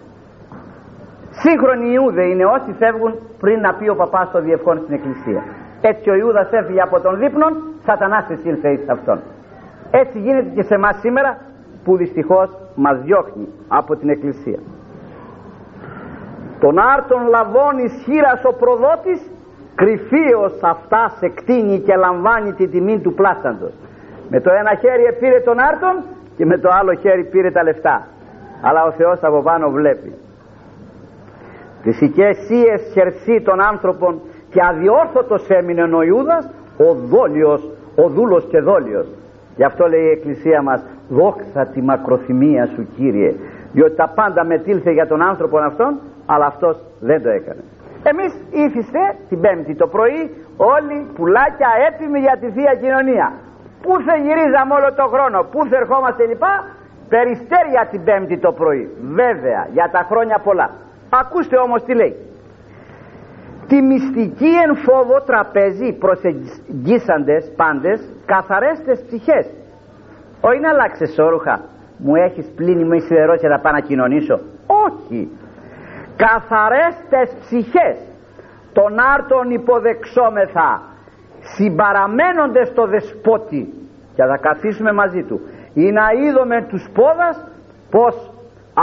Σύγχρονοι Ιούδε είναι όσοι φεύγουν πριν να πει ο παπάς το διευχόν στην εκκλησία. Έτσι ο Ιούδας έφυγε από τον δείπνον, Σατανάς εισήλθε εις αυτόν. Έτσι γίνεται και σε εμάς σήμερα, που δυστυχώς μας διώχνει από την εκκλησία. Τον άρτον λαβών ισχύρας ο προδότης, κρυφίος αυτά σε κτίνει και λαμβάνει τη τιμή του πλάσαντος. Με το ένα χέρι πήρε τον άρτον και με το άλλο χέρι πήρε τα λεφτά. Αλλά ο Θεός από πάνω βλέπει. Τις οικεσίες χερσί των άνθρωπων και αδιόρθωτος έμεινε ο Ιούδας, ο δόλιος, ο δούλος και δόλιος. Γι' αυτό λέει η Εκκλησία μας, δόξα τη μακροθυμία σου Κύριε, διότι τα πάντα μετήλθε για τον άνθρωπον αυτόν, αλλά αυτός δεν το έκανε. Εμείς ήθιστε την Πέμπτη το πρωί όλοι πουλάκια έτοιμοι για τη Θεία Κοινωνία. Πού θα γυρίζαμε όλο τον χρόνο, πού θα ερχόμαστε λοιπά, περιστέρια την Πέμπτη το πρωί, βέβαια για τα χρόνια πολλά. Ακούστε όμως τι λέει. Τη μυστική εν φόβο τραπέζι προσεγγίσαντες πάντες, καθαρέστες ψυχές. Όχι να αλλάξεις όρουχα, μου έχεις πλύνει με σιδερό και θα πάω να κοινωνήσω. Όχι. Καθαρέστες ψυχές, τον άρτον υποδεξόμεθα, συμπαραμένοντες το δεσπότη, και θα καθίσουμε μαζί του. Ή να είδομε τους πόδας πως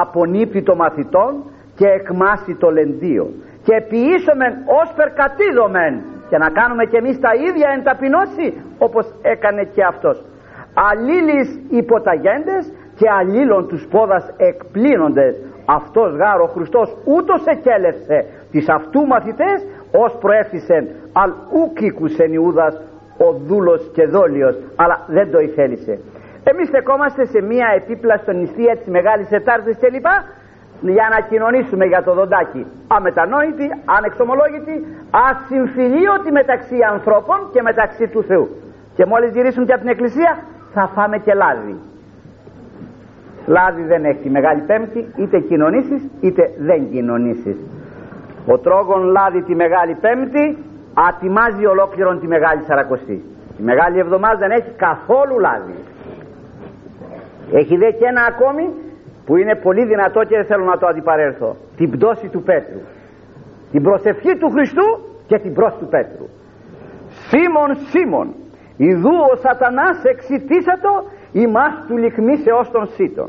απονείπει το μαθητόν και εκμάσει το λεντίο, και ποιήσομεν ως περκατίδομεν, και να κάνουμε και εμείς τα ίδια εν ταπεινώσει όπως έκανε και αυτός. Αλλήλεις υποταγέντες και αλλήλων τους πόδας εκπλήνοντες, αυτός γάρ ο Χριστός ούτως εκέλευσε τις αυτού μαθητές, ως προέφθησεν αλ ουκικουσεν Ιούδας ο δούλος και δόλιος, αλλά δεν το ηθέλησε. Εμείς στεκόμαστε σε μια επίπλαστον νηστεία της Μεγάλης Τετάρτης κλπ, για να κοινωνήσουμε για το δοντάκι, αμετανόητη, ανεξομολόγητη, ασυμφιλίωτη μεταξύ ανθρώπων και μεταξύ του Θεού. Και μόλις γυρίσουν και από την εκκλησία θα φάμε και λάδι. Λάδι δεν έχει τη Μεγάλη Πέμπτη, είτε κοινωνήσεις είτε δεν κοινωνήσεις. Ο τρόγων λάδι τη Μεγάλη Πέμπτη ατιμάζει ολόκληρον τη Μεγάλη Σαρακοστή. Τη Μεγάλη Εβδομάδα δεν έχει καθόλου λάδι. Έχει δε και ένα ακόμη που είναι πολύ δυνατό και δεν θέλω να το αντιπαρέλθω, την πτώση του Πέτρου, την προσευχή του Χριστού και την πτώση του Πέτρου. Σίμων, Σίμων, ιδού ο Σατανάς εξητήσατο ημάς του λιχμίσεώς των σύτων.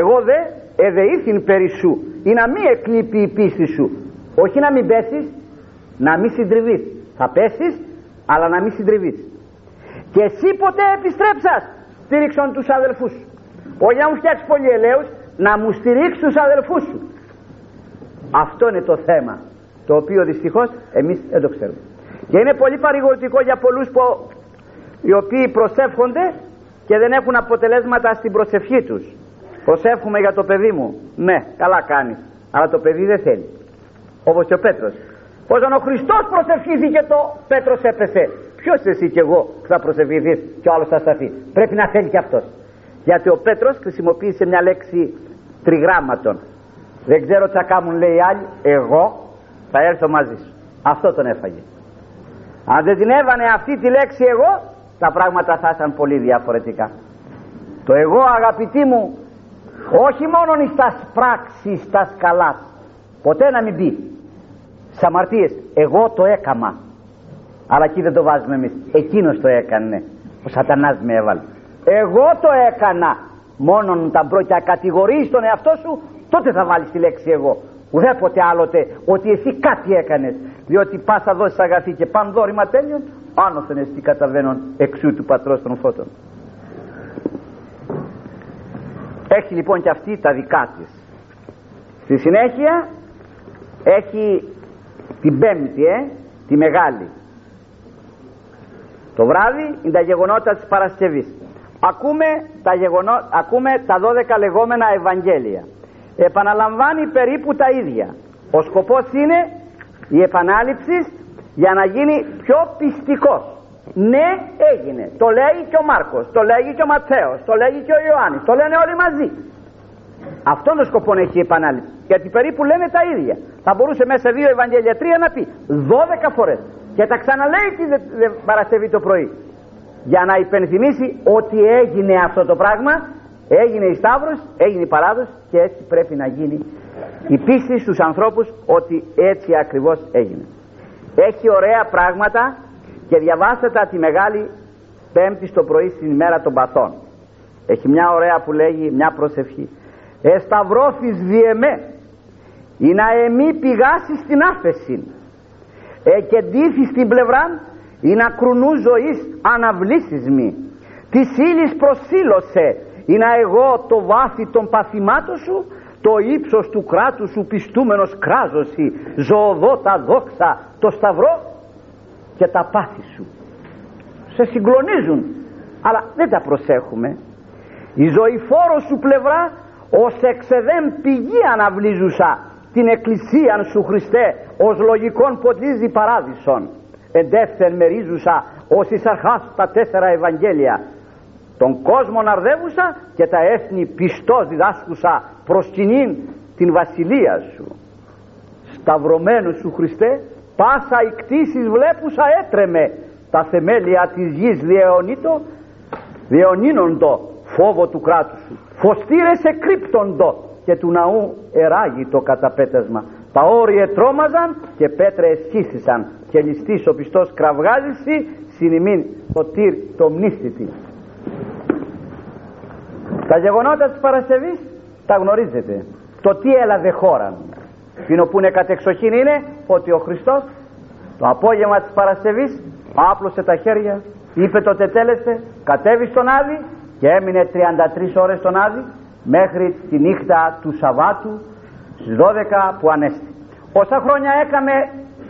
Εγώ δε εδεήθην περί σου, ή να μην εκλείπει η πίστη σου. Όχι να μην πέσεις, να μην συντριβείς. Θα πέσεις, αλλά να μην συντριβείς. Και εσύ ποτέ επιστρέψας, στήριξον τους αδελφούς σου. Όχι να μου φτιάξει πολύ ελαίους, να μου στηρίξει τους αδελφούς σου. Αυτό είναι το θέμα, το οποίο δυστυχώς εμείς δεν το ξέρουμε. Και είναι πολύ παρηγορητικό για πολλούς οι οποίοι προσεύχονται και δεν έχουν αποτελέσματα στην προσευχή τους. Προσεύχομαι για το παιδί μου. Ναι, καλά κάνεις. Αλλά το παιδί δεν θέλει. Όπως και ο Πέτρος. Όταν ο Χριστός προσευχήθηκε, το Πέτρος έπεσε. Ποιος εσύ και εγώ θα προσευχηθείς και ο άλλος θα σταθεί. Πρέπει να θέλει και αυτός. Γιατί ο Πέτρος χρησιμοποίησε μια λέξη τριγράμματον. Δεν ξέρω τι θα κάμουν, λέει οι άλλοι. Εγώ θα έρθω μαζί σου. Αυτό τον έφαγε. Αν δεν την έβανε αυτή τη λέξη εγώ, τα πράγματα θα ήταν πολύ διαφορετικά. Το εγώ, αγαπητοί μου, όχι μόνο εις τας πράξεις τας καλάς. Ποτέ να μην πει στις αμαρτίες, εγώ το έκαμα. Αλλά εκεί δεν το βάζουμε εμείς. Εκείνος το έκανε. Ο Σατανάς με έβαλε. Εγώ το έκανα. Μόνον τα μπρόκια κατηγορείς τον εαυτό σου, τότε θα βάλεις τη λέξη εγώ. Ουδέποτε άλλοτε ότι εσύ κάτι έκανες. Διότι πας θα δώσεις αγαθή και πανδώρημα τέλειον, άνωθεν εστί καταβαίνον εξού του Πατρός των Φώτων. Έχει λοιπόν και αυτή τα δικά της. Στη συνέχεια έχει την Πέμπτη, τη Μεγάλη. Το βράδυ είναι τα γεγονότα της Παρασκευής. Ακούμε τα 12 λεγόμενα Ευαγγέλια. Επαναλαμβάνει περίπου τα ίδια. Ο σκοπός είναι η επανάληψη για να γίνει πιο πιστικός. Ναι, έγινε. Το λέει και ο Μάρκος, το λέγει και ο Ματθαίος, το λέγει και ο Ιωάννης, το λένε όλοι μαζί. Αυτόν τον σκοπό έχει η επανάληψη. Γιατί περίπου λένε τα ίδια. Θα μπορούσε μέσα σε 2 Ευαγγέλια, 3 να πει 12 φορές. Και τα ξαναλέει τη Παρασκευή το πρωί. Για να υπενθυμίσει ότι έγινε αυτό το πράγμα, έγινε η Σταύρος, έγινε η Παράδοση και έτσι πρέπει να γίνει η πίστη στους ανθρώπους ότι έτσι ακριβώς έγινε. Έχει ωραία πράγματα και διαβάστε τα τη Μεγάλη Πέμπτη στο πρωί στην ημέρα των Παθών. Έχει μια ωραία που λέγει, μια προσευχή. Εσταυρώθης διεμέ, ή να εμεί πηγάσεις στην άφεση, εκεντήθης στην πλευρά, ή να κρουνού ζωής αναβλήσεις μη. Της ύλης προσήλωσε, ή να εγώ το βάθη των παθημάτων σου, το ύψος του κράτους σου πιστούμενος κράζωση, ζωοδότα δόξα, το σταυρό και τα πάθη σου. Σε συγκλονίζουν, αλλά δεν τα προσέχουμε. Η ζωηφόρος σου πλευρά, ως εξεδέν πηγή αναβλίζουσα την εκκλησίαν σου Χριστέ, ως λογικόν ποτίζει παράδεισον. Εντεύθεν μερίζουσα ως εις αρχάς τα 4 Ευαγγέλια, τον κόσμο αρδεύουσα και τα έθνη πιστός διδάσκουσα προς κοινήν την βασιλεία σου. Σταυρωμένου σου Χριστέ, πάσα οι κτήσεις βλέπουσα έτρεμε, τα θεμέλια της γης διαιωνίνοντο φόβο του κράτους σου. Φωστήρες εκρύπτοντο και του ναού εράγει το καταπέτασμα. Τα όρια τρόμαζαν και πέτρες σχίσισαν. Και ληστής ο πιστός κραυγάζησι, συνημήν το τύρ το μνήσθητη. Τα γεγονότα της Παρασκευής τα γνωρίζετε. Το τι έλαβε χώραν. Εκείνο που είναι κατεξοχήν είναι ότι ο Χριστός το απόγευμα της Παρασκευής άπλωσε τα χέρια, είπε το τετέλεστε, κατέβη στον Άδη και έμεινε 33 ώρες στον Άδη μέχρι τη νύχτα του Σαββάτου στις 12 που ανέστη.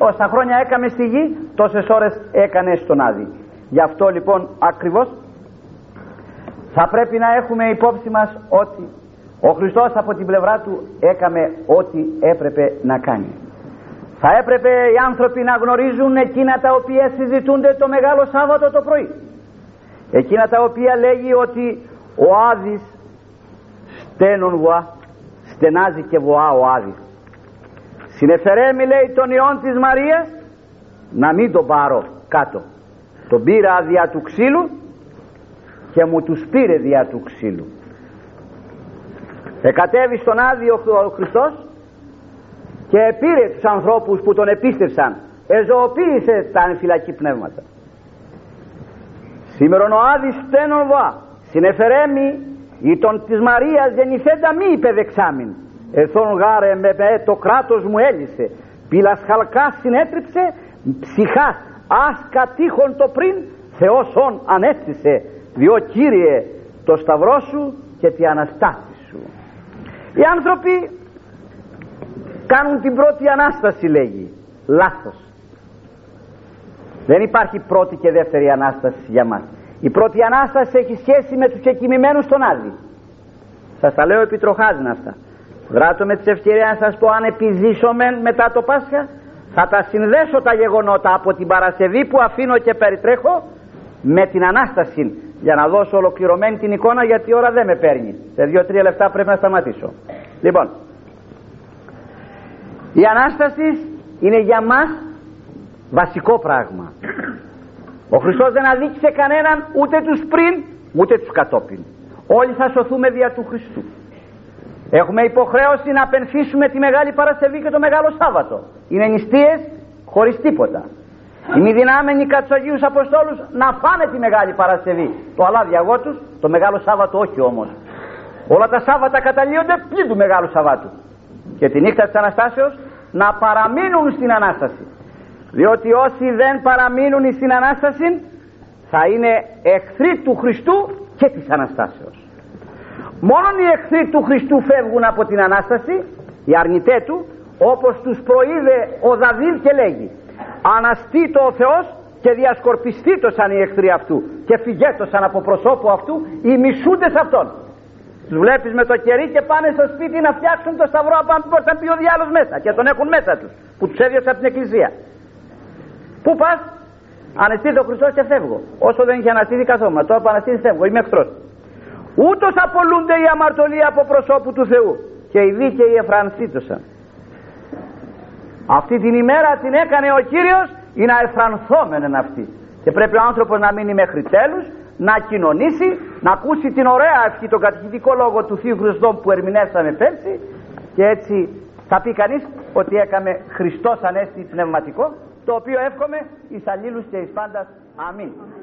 Όσα χρόνια έκαμε στη γη, τόσες ώρες έκανε στον Άδη. Γι' αυτό λοιπόν ακριβώς θα πρέπει να έχουμε υπόψη μας ότι ο Χριστός από την πλευρά του έκαμε ό,τι έπρεπε να κάνει. Θα έπρεπε οι άνθρωποι να γνωρίζουν εκείνα τα οποία συζητούνται το Μεγάλο Σάββατο το πρωί. Εκείνα τα οποία λέγει ότι ο Άδης στένων βοά, στενάζει και βοά ο Άδης. Συνεφερέμι λέει τον ιόν της Μαρίας να μην τον πάρω κάτω. Τον πήρα δια του ξύλου και μου τους πήρε δια του ξύλου. Εκατέβη στον Άδη ο Χριστός και επήρε τους ανθρώπους που τον επίστευσαν. Εζωοποίησε τα ανεφυλακή πνεύματα. Σήμερον ο Άδης στένον βοά, συνεφερέμι ήτον της Μαρίας γεννηθέντα μη υπεδεξάμην. Εθών γάρε με το κράτος μου έλυσε, πύλας χαλκάς συνέτριψε, ψυχάς άσκα τείχον το πριν, Θεός όν ανέστησε, διό Κύριε το σταυρό σου και τη αναστάση σου. Οι άνθρωποι κάνουν την πρώτη ανάσταση λέγει, λάθος. Δεν υπάρχει πρώτη και δεύτερη ανάσταση για μας. Η πρώτη ανάσταση έχει σχέση με τους εκοιμημένους στον Άδη. Σας τα λέω επιτροχάζουν αυτά. Δράτω με τις ευκαιρίες να σας πω αν επιζήσουμε μετά το Πάσχα θα τα συνδέσω τα γεγονότα από την Παρασκευή που αφήνω και περιτρέχω με την Ανάσταση για να δώσω ολοκληρωμένη την εικόνα, γιατί η ώρα δεν με παίρνει. Σε 2-3 λεπτά πρέπει να σταματήσω. Λοιπόν, η Ανάσταση είναι για μας βασικό πράγμα. Ο Χριστός δεν αδίκησε κανέναν, ούτε τους πριν ούτε τους κατόπιν. Όλοι θα σωθούμε δια του Χριστού. Έχουμε υποχρέωση να απενθήσουμε τη Μεγάλη Παρασκευή και το Μεγάλο Σάββατο. Είναι νηστείες χωρίς τίποτα. Οι μη δυνάμενοι κατ' τους Αγίους Αποστόλους να φάνε τη Μεγάλη Παρασκευή, το αλάδιαγό τους, το Μεγάλο Σάββατο όχι όμως. Όλα τα Σάββατα καταλύονται πλην του Μεγάλου Σαββάτου. Και τη νύχτα της Αναστάσεως να παραμείνουν στην Ανάσταση. Διότι όσοι δεν παραμείνουν στην Ανάσταση θα είναι εχθροί του Χριστού και της Αναστάσεως. Μόνο οι εχθροί του Χριστού φεύγουν από την Ανάσταση, οι αρνητές του, όπως τους προείδε ο Δαβίδ και λέγει «Αναστήτω ο Θεός και διασκορπιστήτωσαν οι εχθροί αυτού και φυγέτωσαν από προσώπου αυτού οι μισούντες αυτών. Τους βλέπεις με το κερί και πάνε στο σπίτι να φτιάξουν το σταυρό από αν μπορείς να πει ο διάολος μέσα, και τον έχουν μέσα τους που τους έδιωσε από την εκκλησία. Πού πας? Αναστήθηκε ο Χριστός και φεύγω. Όσο δεν είχε αναστήθηκε καθόμουν, τώρα που αναστήθηκε φεύγω, είμαι εχθρός. Ούτως απολούνται οι αμαρτωλοί από προσώπου του Θεού και οι δίκαιοι εφρανθήτωσαν. Αυτή την ημέρα την έκανε ο Κύριος, είναι αεφρανθόμενεν αυτή. Και πρέπει ο άνθρωπος να μείνει μέχρι τέλους, να κοινωνήσει, να ακούσει την ωραία ευχή, τον κατηχητικό λόγο του Θείου Χριστού που ερμηνεύσαμε πέρσι, και έτσι θα πει κανείς ότι έκαμε Χριστός Ανέστη πνευματικό, το οποίο εύχομαι εις αλλήλους και εις πάντας. Αμήν.